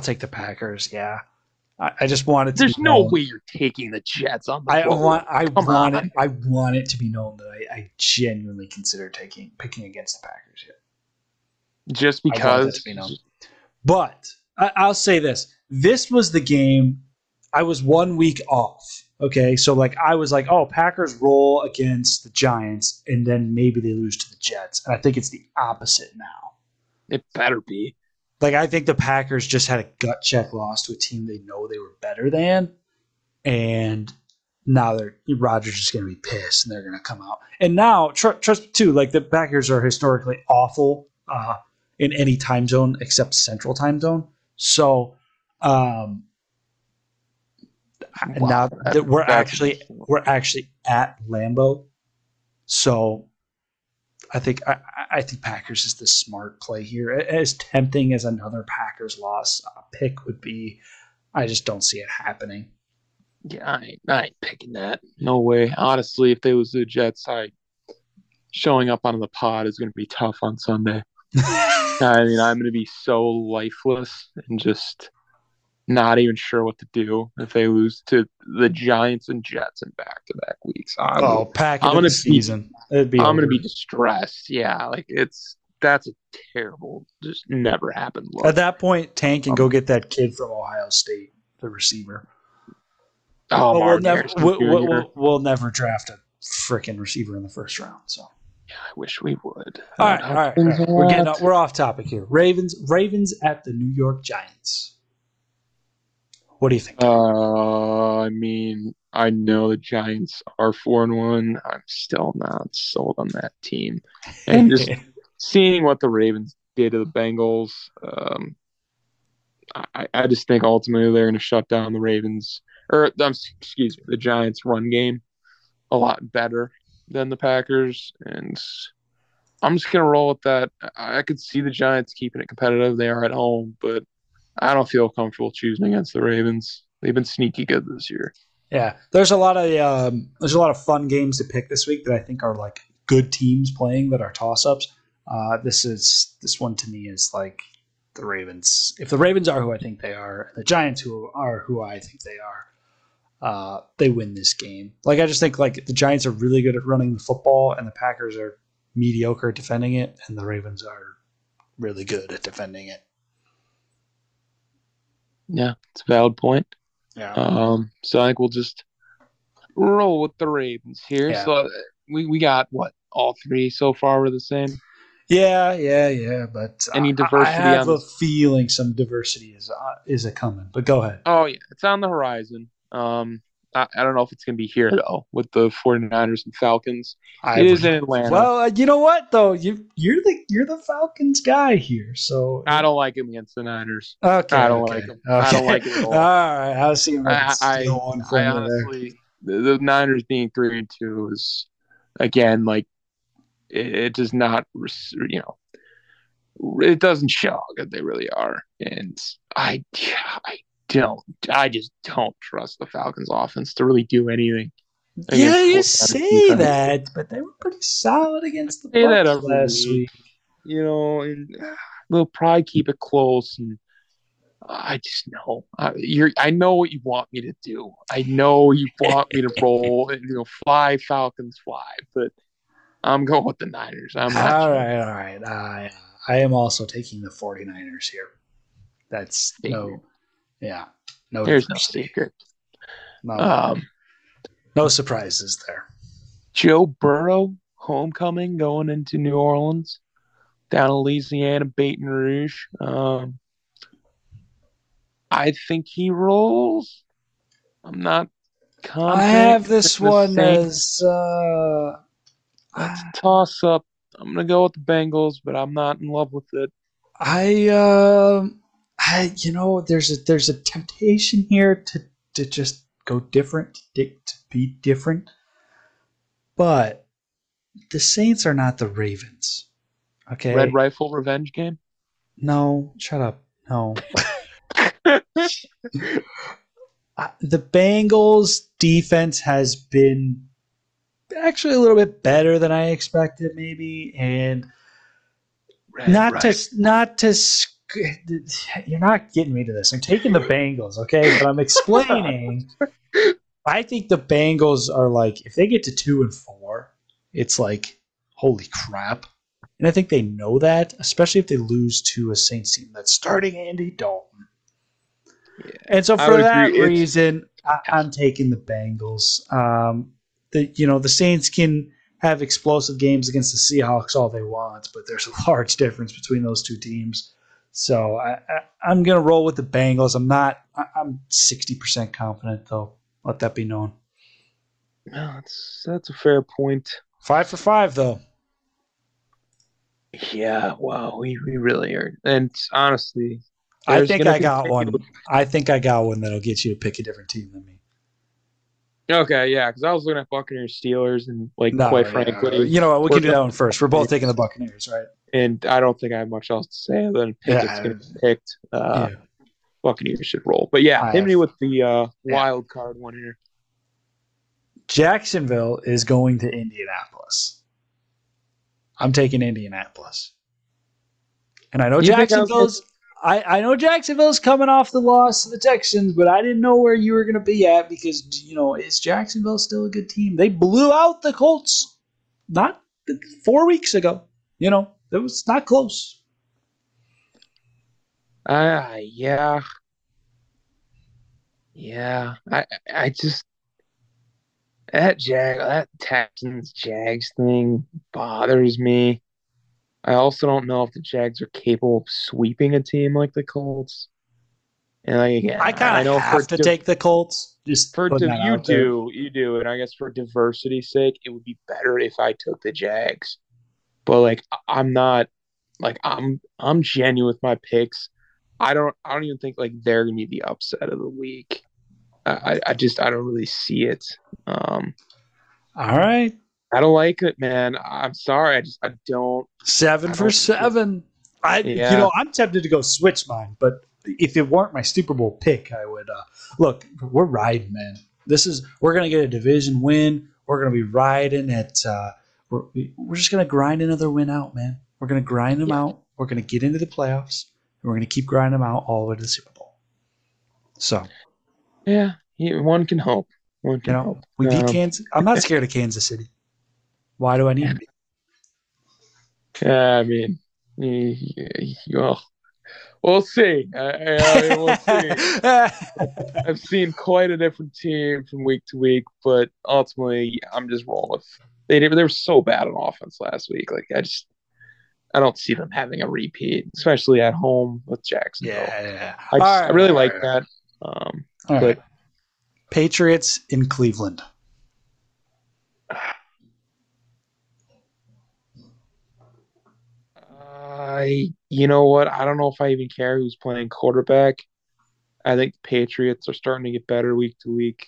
take the Packers. Yeah, I just want it to. There's no way you're taking the Jets on the road. I want it to be known that I genuinely consider picking against the Packers. Yeah. Just because. I want that to be known. But I'll say this. This was the game I was 1 week off. Okay. So, like, I was like, oh, Packers roll against the Giants, and then maybe they lose to the Jets. And I think it's the opposite now. It better be. Like, I think the Packers just had a gut check loss to a team they know they were better than. And now Rodgers is going to be pissed, and they're going to come out. And now, trust me, too, like, the Packers are historically awful in any time zone except Central Time Zone. So, wow, now that we're actually at Lambeau, so I think Packers is the smart play here. As tempting as another Packers loss pick would be, I just don't see it happening. Yeah, I ain't picking that. No way. Honestly, if they lose the Jets, showing up on the pod is going to be tough on Sunday. I mean, I'm going to be so lifeless and just not even sure what to do if they lose to the Giants and Jets in back-to-back weeks. I'm going to be I'm going to be distressed. Yeah, like that's a terrible, just never happened look. At that point, tank and go get that kid from Ohio State, the receiver. Oh, we'll never draft a freaking receiver in the first round. So. Yeah, I wish we would. All right. We're off topic here. Ravens at the New York Giants. What do you think? I mean, I know the Giants are 4-1. I'm still not sold on that team. And just seeing what the Ravens did to the Bengals, I just think ultimately they're going to shut down the Ravens, or excuse me, the Giants' run game a lot better than the Packers, and I'm just going to roll with that. I could see the Giants keeping it competitive. They are at home, but I don't feel comfortable choosing against the Ravens. They've been sneaky good this year. Yeah, there's a lot of fun games to pick this week that I think are like good teams playing that are toss-ups. This one to me is like the Ravens. If the Ravens are who I think they are, the Giants who are who I think they are, they win this game. Like, I just think like the Giants are really good at running the football, and the Packers are mediocre at defending it, and the Ravens are really good at defending it. Yeah, it's a valid point. Yeah. So I think we'll just roll with the Ravens here. Yeah. So we got what, all three so far were the same. Yeah. But any diversity? I have a feeling some diversity is a coming. But go ahead. Oh yeah, it's on the horizon. I don't know if it's going to be here, though, with the 49ers and Falcons. It is in Atlanta. Well, you know what, though? You're the Falcons guy here. So I don't like him against the Niners. Okay. I don't like him. I don't like it at all. All right. I'll see him. I honestly – the Niners being 3-2 is, again, like it does not – you know, it doesn't show how good they really are. And I just don't trust the Falcons offense to really do anything. Yeah, you say that, but they were pretty solid against the Bucs last week. You know, and they'll probably keep it close. And I just know I know what you want me to do. I know you want me to roll and fly Falcons fly, but I'm going with the Niners. All right. I am also taking the 49ers here. That's no. Yeah, no. There's no secret. No surprises there. Joe Burrow homecoming going into New Orleans, down in Louisiana, Baton Rouge. I think he rolls. I'm not confident. I have this one as that's a toss up. I'm gonna go with the Bengals, but I'm not in love with it. I there's a temptation here to just go different, be different. But the Saints are not the Ravens. Okay. Red Rifle revenge game? No, shut up. No. The Bengals defense has been actually a little bit better than I expected, maybe, and you're not getting me to this. I'm taking the Bengals, okay? But I'm explaining. I think the Bengals are like, if they get to 2-4, it's like, holy crap. And I think they know that, especially if they lose to a Saints team that's starting Andy Dalton. Yeah, and so for that reason, I'm taking the Bengals. The Saints can have explosive games against the Seahawks all they want, but there's a large difference between those two teams. So I'm going to roll with the Bengals. I'm 60% confident, though. Let that be known. No, that's a fair point. 5 for 5, though. Yeah, wow, we really are. And honestly, I think I got one. I think I got one that'll get you to pick a different team than me. Okay, yeah, because I was looking at Buccaneers, Steelers, and frankly, you know what, we can do that one first. We're both taking the Buccaneers, right? And I don't think I have much else to say other than Pickett's going to be picked. Buccaneers should roll, but yeah, hit me with the wild card one here. Jacksonville is going to Indianapolis. I'm taking Indianapolis, and I know Jacksonville's. I know Jacksonville's coming off the loss to the Texans, but I didn't know where you were going to be at because, is Jacksonville still a good team? They blew out the Colts not 4 weeks ago. It was not close. Yeah. Yeah. I just – that Texans-Jags thing bothers me. I also don't know if the Jags are capable of sweeping a team like the Colts. And I kind of have to take the Colts. Just for you do, and I guess for diversity's sake, it would be better if I took the Jags. But I'm not, I'm genuine with my picks. I don't even think they're gonna be the upset of the week. I just don't really see it. All right. I don't like it, man. I'm sorry. I don't. 7 for 7. I'm tempted to go switch mine, but if it weren't my Super Bowl pick, I would. Look, we're riding, man. We're gonna get a division win. We're gonna be riding at. We're just gonna grind another win out, man. We're gonna grind them out. We're gonna get into the playoffs, and we're gonna keep grinding them out all the way to the Super Bowl. So, yeah, one can hope. One can hope. We beat Kansas. I'm not scared of Kansas City. Why do I need it? I mean, we'll see. We'll see. I've seen quite a different team from week to week, but ultimately, I'm just rolling with. They were so bad on offense last week. I don't see them having a repeat, especially at home with Jacksonville. Yeah. I really like that. Patriots in Cleveland. You know what? I don't know if I even care who's playing quarterback. I think the Patriots are starting to get better week to week.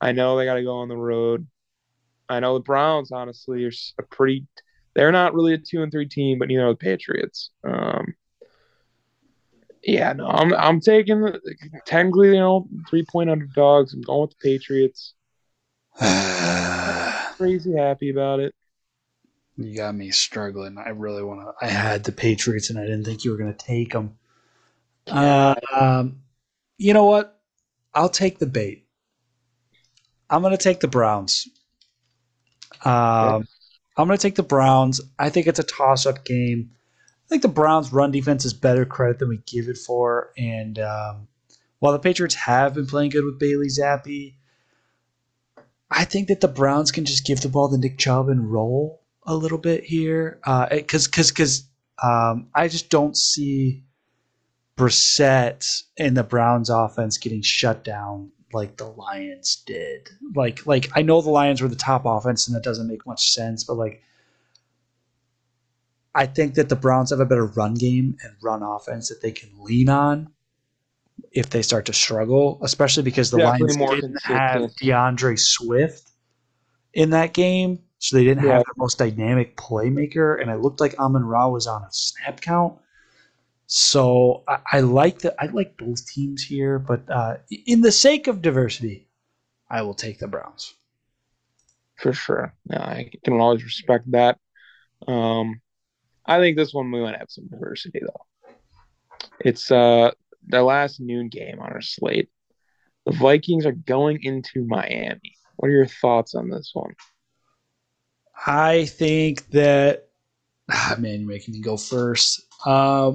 I know they got to go on the road. I know the Browns, honestly, are they're not really a 2-3 team, but neither are the Patriots. I'm taking technically, 3-point underdogs. I'm going with the Patriots. I'm crazy happy about it. You got me struggling. I had the Patriots, and I didn't think you were going to take them. You know what? I'll take the bait. I'm going to take the Browns. I'm going to take the Browns. I think it's a toss-up game. I think the Browns' run defense is better credit than we give it for. And while the Patriots have been playing good with Bailey Zappi, I think that the Browns can just give the ball to Nick Chubb and roll a little bit here, because I just don't see Brissett and the Browns offense getting shut down like the Lions did. Like I know the Lions were the top offense, and that doesn't make much sense. But I think that the Browns have a better run game and run offense that they can lean on. if they start to struggle, especially because the Lions didn't have DeAndre Swift in that game, so they didn't have the most dynamic playmaker, and it looked like Amon-Ra was on a snap count. So I like both teams here, but in the sake of diversity, I will take the Browns. For sure. Yeah, I can always respect that. I think this one we might have some diversity, though. It's the last noon game on our slate. The Vikings are going into Miami. What are your thoughts on this one? I think that you're making me go first. I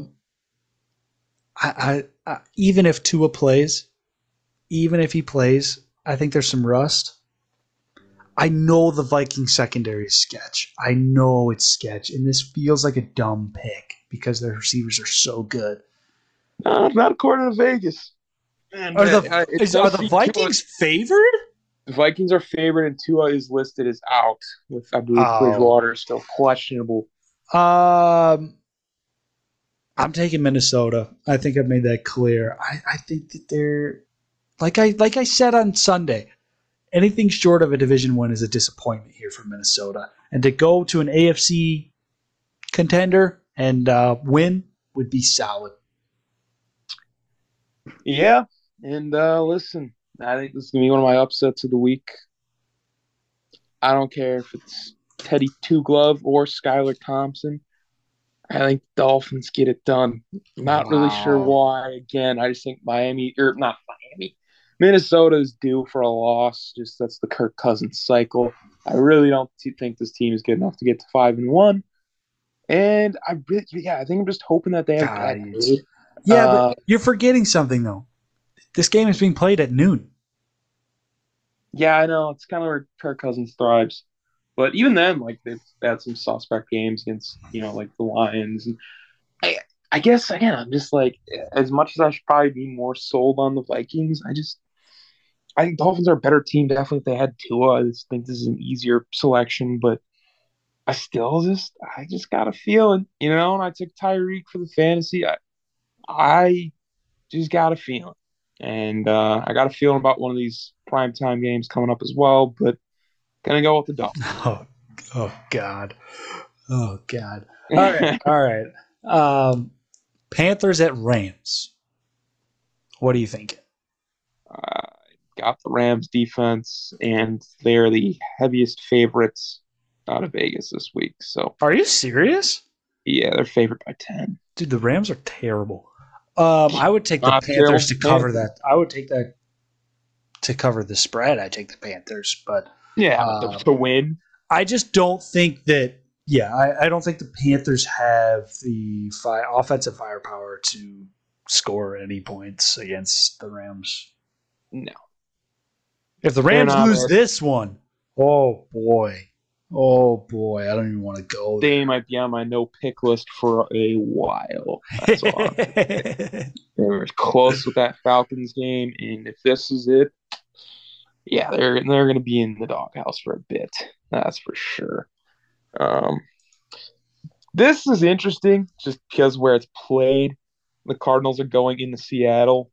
even if Tua plays, I think there's some rust. I know the Vikings secondary is sketch. I know it's sketch, and this feels like a dumb pick because their receivers are so good. No, not according to Vegas. Man, are the Vikings favored? The Vikings are favored, and Tua is listed as out with, I believe, Bridgewater still questionable. I'm taking Minnesota. I think I've made that clear. I think that they're like I said on Sunday. Anything short of a Division I is a disappointment here for Minnesota. And to go to an AFC contender and win would be solid. Yeah. And listen, I think this is going to be one of my upsets of the week. I don't care if it's Teddy Two Glove or Skylar Thompson. I think the Dolphins get it done. Not really sure why. Again, I just think Minnesota is due for a loss. Just that's the Kirk Cousins cycle. I really don't think this team is good enough to get to 5-1. And I think I'm just hoping that they have bad news. Yeah, but you're forgetting something though. This game is being played at noon. Yeah, I know. It's kind of where Kirk Cousins thrives. But even then, like they've had some suspect games against, like the Lions. And I guess again, I'm just like, as much as I should probably be more sold on the Vikings, I think Dolphins are a better team, definitely, if they had Tua. I just think this is an easier selection, but I just got a feeling, and I took Tyreek for the fantasy. I just got a feeling. And I got a feeling about one of these primetime games coming up as well, but going to go with the Dolphins. Oh, God. All right. Panthers at Rams. What are you thinking? Got the Rams defense, and they're the heaviest favorites out of Vegas this week. So, are you serious? Yeah, they're favored by 10. Dude, the Rams are terrible. I would take the Panthers to cover that. I would take that to cover the spread. I take the Panthers, but to win. I just don't think that. Yeah, I don't think the Panthers have the offensive firepower to score any points against the Rams. No. If the Rams lose this one, oh boy, I don't even want to go there. They might be on my no-pick list for a while. That's all. They were close with that Falcons game, and if this is it, yeah, they're going to be in the doghouse for a bit. That's for sure. This is interesting just because where it's played, the Cardinals are going into Seattle.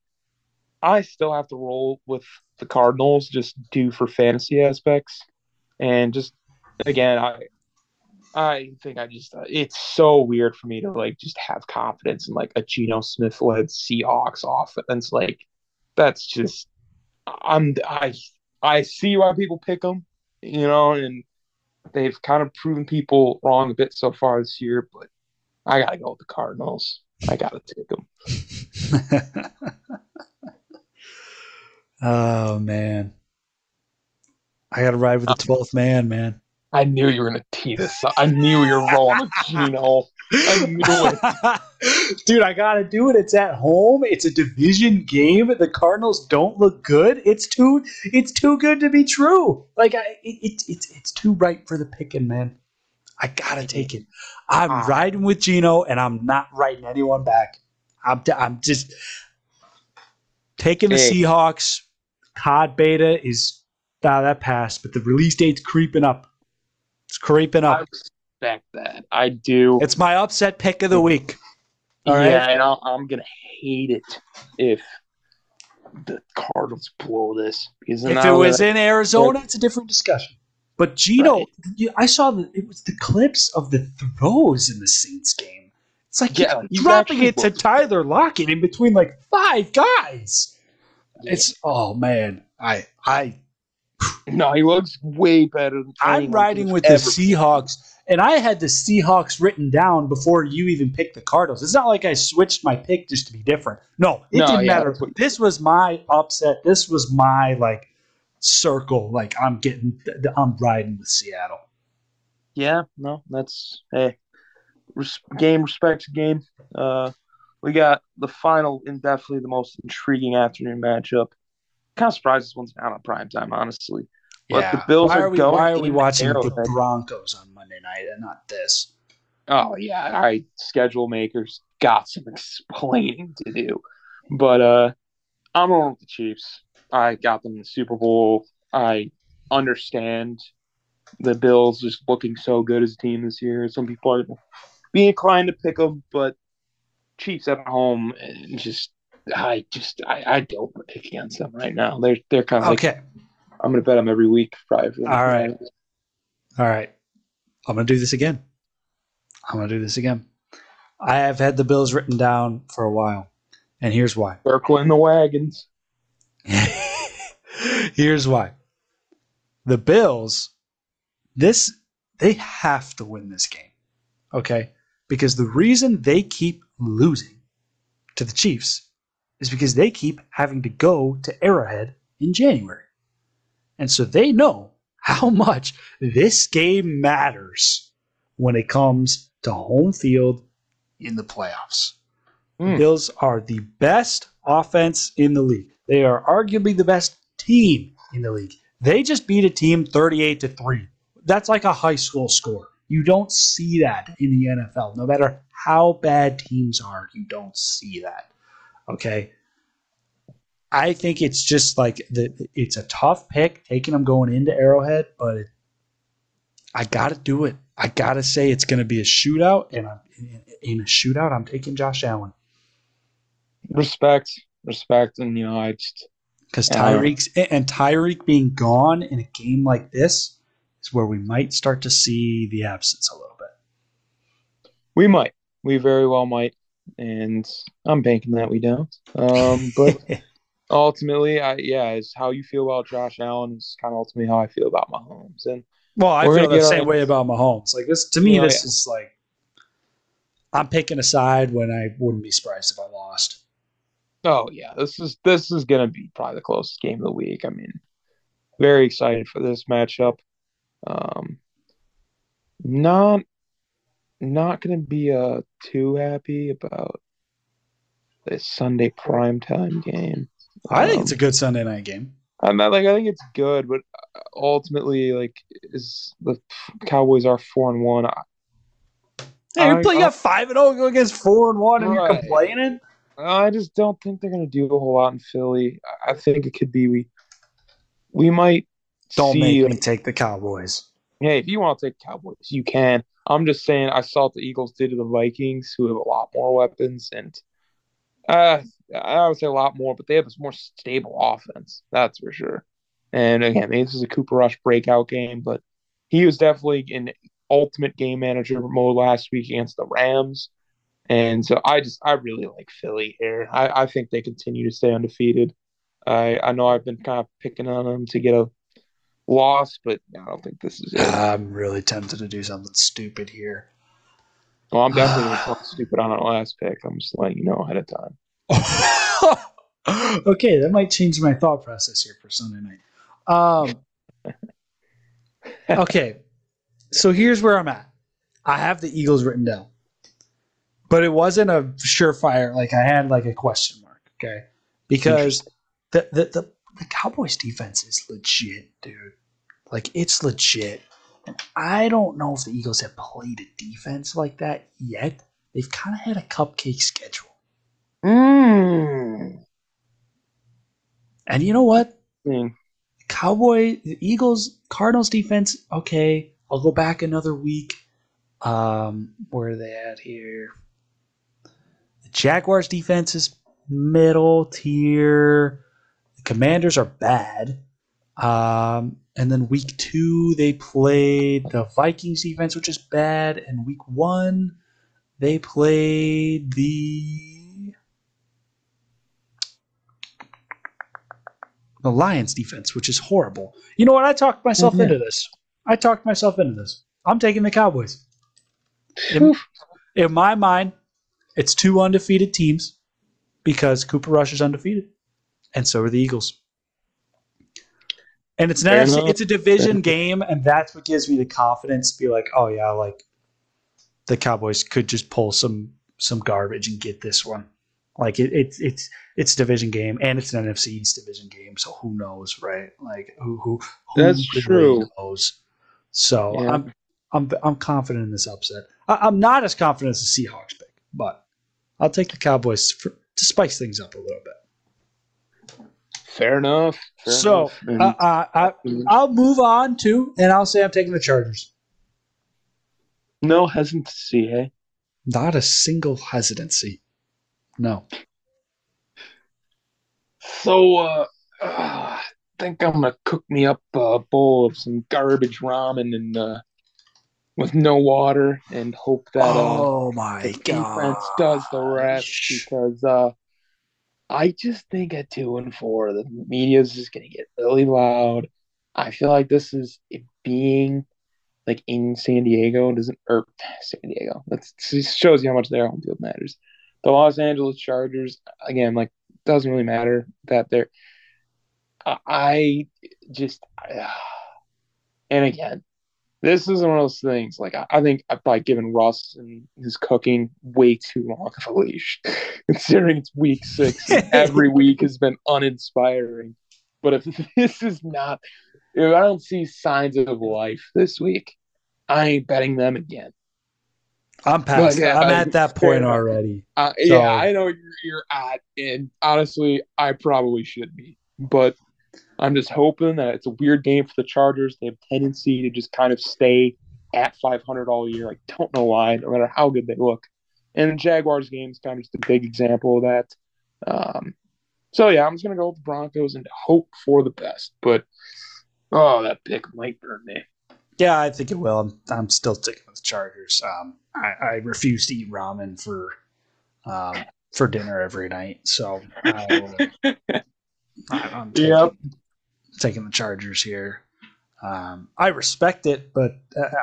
I still have to roll with the Cardinals just due for fantasy aspects. And just, again, I think it's so weird for me to like just have confidence in like a Geno Smith led Seahawks offense. Like that's just, I see why people pick them, and they've kind of proven people wrong a bit so far this year, but I got to go with the Cardinals. I got to take them. Oh, man. I got to ride with the 12th man. I knew you were going to tee this up. I knew you were rolling with Geno. I knew it. Dude, I got to do it. It's at home. It's a division game. The Cardinals don't look good. It's too good to be true. Like it's too right for the picking, man. I got to take it. I'm riding with Geno, and I'm not writing anyone back. I'm just taking the Seahawks. COD beta is that passed, but the release date's creeping up. It's creeping up. That I do. It's my upset pick of the week. All right? And I'm gonna hate it if the Cardinals blow this. Because if it was in Arizona, it's a different discussion. But Geno, I saw it was the clips of the throws in the Saints game. It's like dropping it to Tyler Lockett in between like five guys. Yeah. It's No, he looks way better than I'm riding with the Seahawks, and I had the Seahawks written down before you even picked the Cardinals. It's not like I switched my pick just to be different. No, it didn't matter. This was my upset. This was my like circle. Like I'm riding with Seattle. Yeah, no, that's game respects game. We got the final and definitely the most intriguing afternoon matchup. Kind of surprised this one's out on primetime, honestly. But the Bills why are we watching the Broncos on Monday night and not this? Oh, yeah. All right. Schedule makers got some explaining to do. But I'm going with the Chiefs. I got them in the Super Bowl. I understand the Bills just looking so good as a team this year. Some people are being inclined to pick them, but Chiefs at home and just – I don't pick against them right now. They're kind of like, I'm going to bet them every week. Probably. All right. I'm going to do this again. I have had the Bills written down for a while, and here's why. Circling the wagons. Here's why. The Bills, they have to win this game, okay? Because the reason they keep losing to the Chiefs is because they keep having to go to Arrowhead in January. And so they know how much this game matters when it comes to home field in the playoffs. The Bills are the best offense in the league. They are arguably the best team in the league. They just beat a team 38-3. That's like a high school score. You don't see that in the NFL. No matter how bad teams are, you don't see that. Okay? I think it's just like it's a tough pick, taking them going into Arrowhead, but I got to do it. I got to say it's going to be a shootout, and I'm taking Josh Allen. Respect. And, you know, I just – because Tyreek being gone in a game like this, is where we might start to see the absence a little bit. We might. We very well might. And I'm banking that we don't. But ultimately, is how you feel about Josh Allen is kind of ultimately how I feel about Mahomes. And I feel the same way about Mahomes. Like this, to me, this is like I'm picking a side when I wouldn't be surprised if I lost. Oh yeah, this is gonna be probably the closest game of the week. I mean, very excited for this matchup. Not gonna be too happy about this Sunday primetime game. I think it's a good Sunday night game. I think it's good, but ultimately, is the Cowboys are 4-1. Hey, you're playing 5-0 go against 4-1, and you're complaining. I just don't think they're gonna do a whole lot in Philly. I think it could be we might. Don't make me take the Cowboys. Hey, if you want to take the Cowboys, you can. I'm just saying I saw what the Eagles did to the Vikings, who have a lot more weapons. And I would say a lot more, but they have a more stable offense. That's for sure. And, again, maybe this is a Cooper Rush breakout game, but he was definitely in ultimate game manager mode last week against the Rams. And so I really like Philly here. I think they continue to stay undefeated. I know I've been kind of picking on them to get a loss, but I don't think this is it. I'm really tempted to do something stupid here. Well, I'm definitely something stupid on our last pick. I'm just letting you know ahead of time. Okay, that might change my thought process here for Sunday night. Okay, so here's where I'm at. I have the Eagles written down, but it wasn't a surefire. I had a question mark. Okay, because the Cowboys defense is legit, dude. It's legit. And I don't know if the Eagles have played a defense like that yet. They've kind of had a cupcake schedule. And you know what? The Eagles, Cardinals defense, okay, I'll go back another week. Where are they at here? The Jaguars defense is middle tier. Commanders are bad. And then week two, they played the Vikings defense, which is bad. And week one, they played the Lions defense, which is horrible. You know what? I talked myself into this. I'm taking the Cowboys. In my mind, it's two undefeated teams because Cooper Rush is undefeated, and so are the Eagles. And it's nasty. It's a division game, and that's what gives me the confidence to be like, oh, yeah, like the Cowboys could just pull some garbage and get this one. Like it's a division game, and it's an NFC East division game, so who knows, right? Like who that's true. Knows? So yeah. I'm confident in this upset. I'm not as confident as the Seahawks pick, but I'll take the Cowboys to spice things up a little bit. Fair enough. Fair enough. I'll move on to, and I'll say I'm taking the Chargers. No hesitancy, eh? Not a single hesitancy. No. So I think I'm going to cook me up a bowl of some garbage ramen and with no water and hope that the defense does the rest because I just think at 2-4, the media is just going to get really loud. I feel like this is it being like in San Diego doesn't hurt San Diego. That shows you how much their home field matters. The Los Angeles Chargers, again, like, doesn't really matter that they're – and again, this is one of those things. Like, I think I've probably given Russ and his cooking way too long of a leash, considering it's week 6. Every week has been uninspiring. But if this is not – if I don't see signs of life this week, I ain't betting them again. I'm past. But, yeah, I'm at that point already. So. Yeah, I know you're at, and honestly, I probably should be. But I'm just hoping that it's a weird game for the Chargers. They have a tendency to just kind of stay at 500 all year. I don't know why, no matter how good they look. And the Jaguars game is kind of just a big example of that. So, yeah, I'm just going to go with the Broncos and hope for the best. But, oh, that pick might burn me. Yeah, I think it will. I'm still sticking with the Chargers. I refuse to eat ramen for dinner every night, so I'm taking the Chargers here. I respect it, but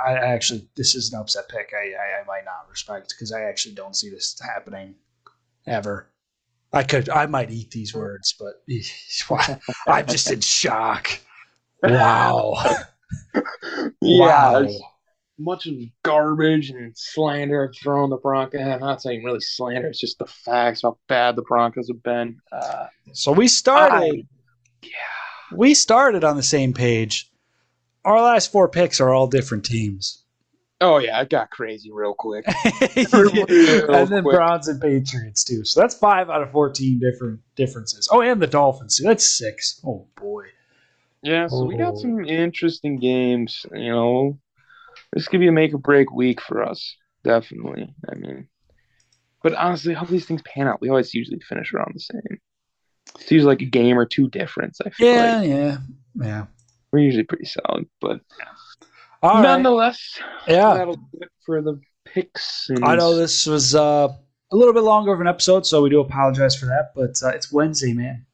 I actually this is an upset pick. I might not respect because I actually don't see this happening ever. I might eat these words, but I'm just in shock. Wow. Yeah, wow. Much of garbage and slander thrown the Broncos. I'm not saying really slander; it's just the facts how bad the Broncos have been. So we started on the same page. Our last 4 picks are all different teams. Oh yeah, it got crazy real quick. and then Browns and Patriots too. So that's 5 out of 14 different differences. Oh, and the Dolphins too. That's 6. Oh boy. Yeah, so we got some interesting games, you know. This could be a make-or-break week for us, definitely. I mean, but honestly, how these things pan out, we always usually finish around the same. It's usually like a game or 2 difference, I feel like. Yeah. We're usually pretty solid, but nonetheless, that'll do it for the picks. I know this was a little bit longer of an episode, so we do apologize for that, but it's Wednesday, man.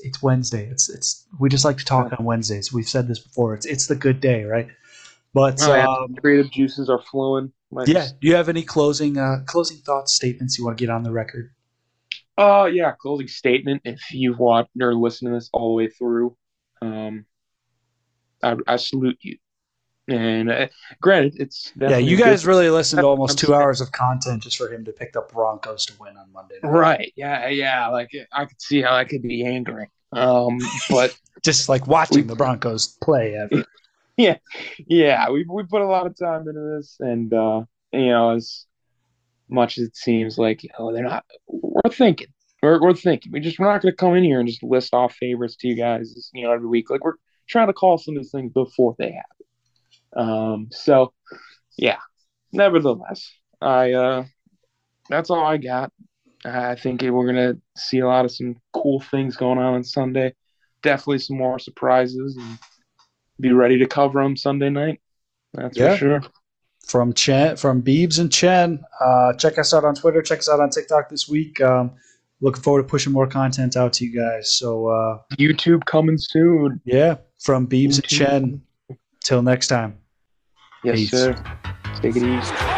It's Wednesday. It's we just like to talk on Wednesdays. We've said this before. It's the good day, right? But creative juices are flowing. Do you have any closing thoughts, statements you want to get on the record? Closing statement. If you've watched or listened to this all the way through, I salute you. And granted, it's you guys really listened to almost 2 hours of content just for him to pick the Broncos to win on Monday night. Right? Yeah. Like I could see how that could be angering. But just like watching the Broncos play. Ever. Yeah. We put a lot of time into this, and as much as it seems like they're not, we're thinking. We're thinking. We're not going to come in here and just list off favorites to you guys. Every week. Like we're trying to call some of these things before they happen. So yeah, nevertheless, I that's all I got. I think we're going to see a lot of some cool things going on Sunday. definitely some more surprises and be ready to cover them Sunday night. That's for sure. From Beebs and Chen. Check us out on Twitter. Check us out on TikTok this week. Looking forward to pushing more content out to you guys. So YouTube coming soon. Yeah, from Beebs and Chen. Till next time. Yes, Peace. Sir. Take it easy.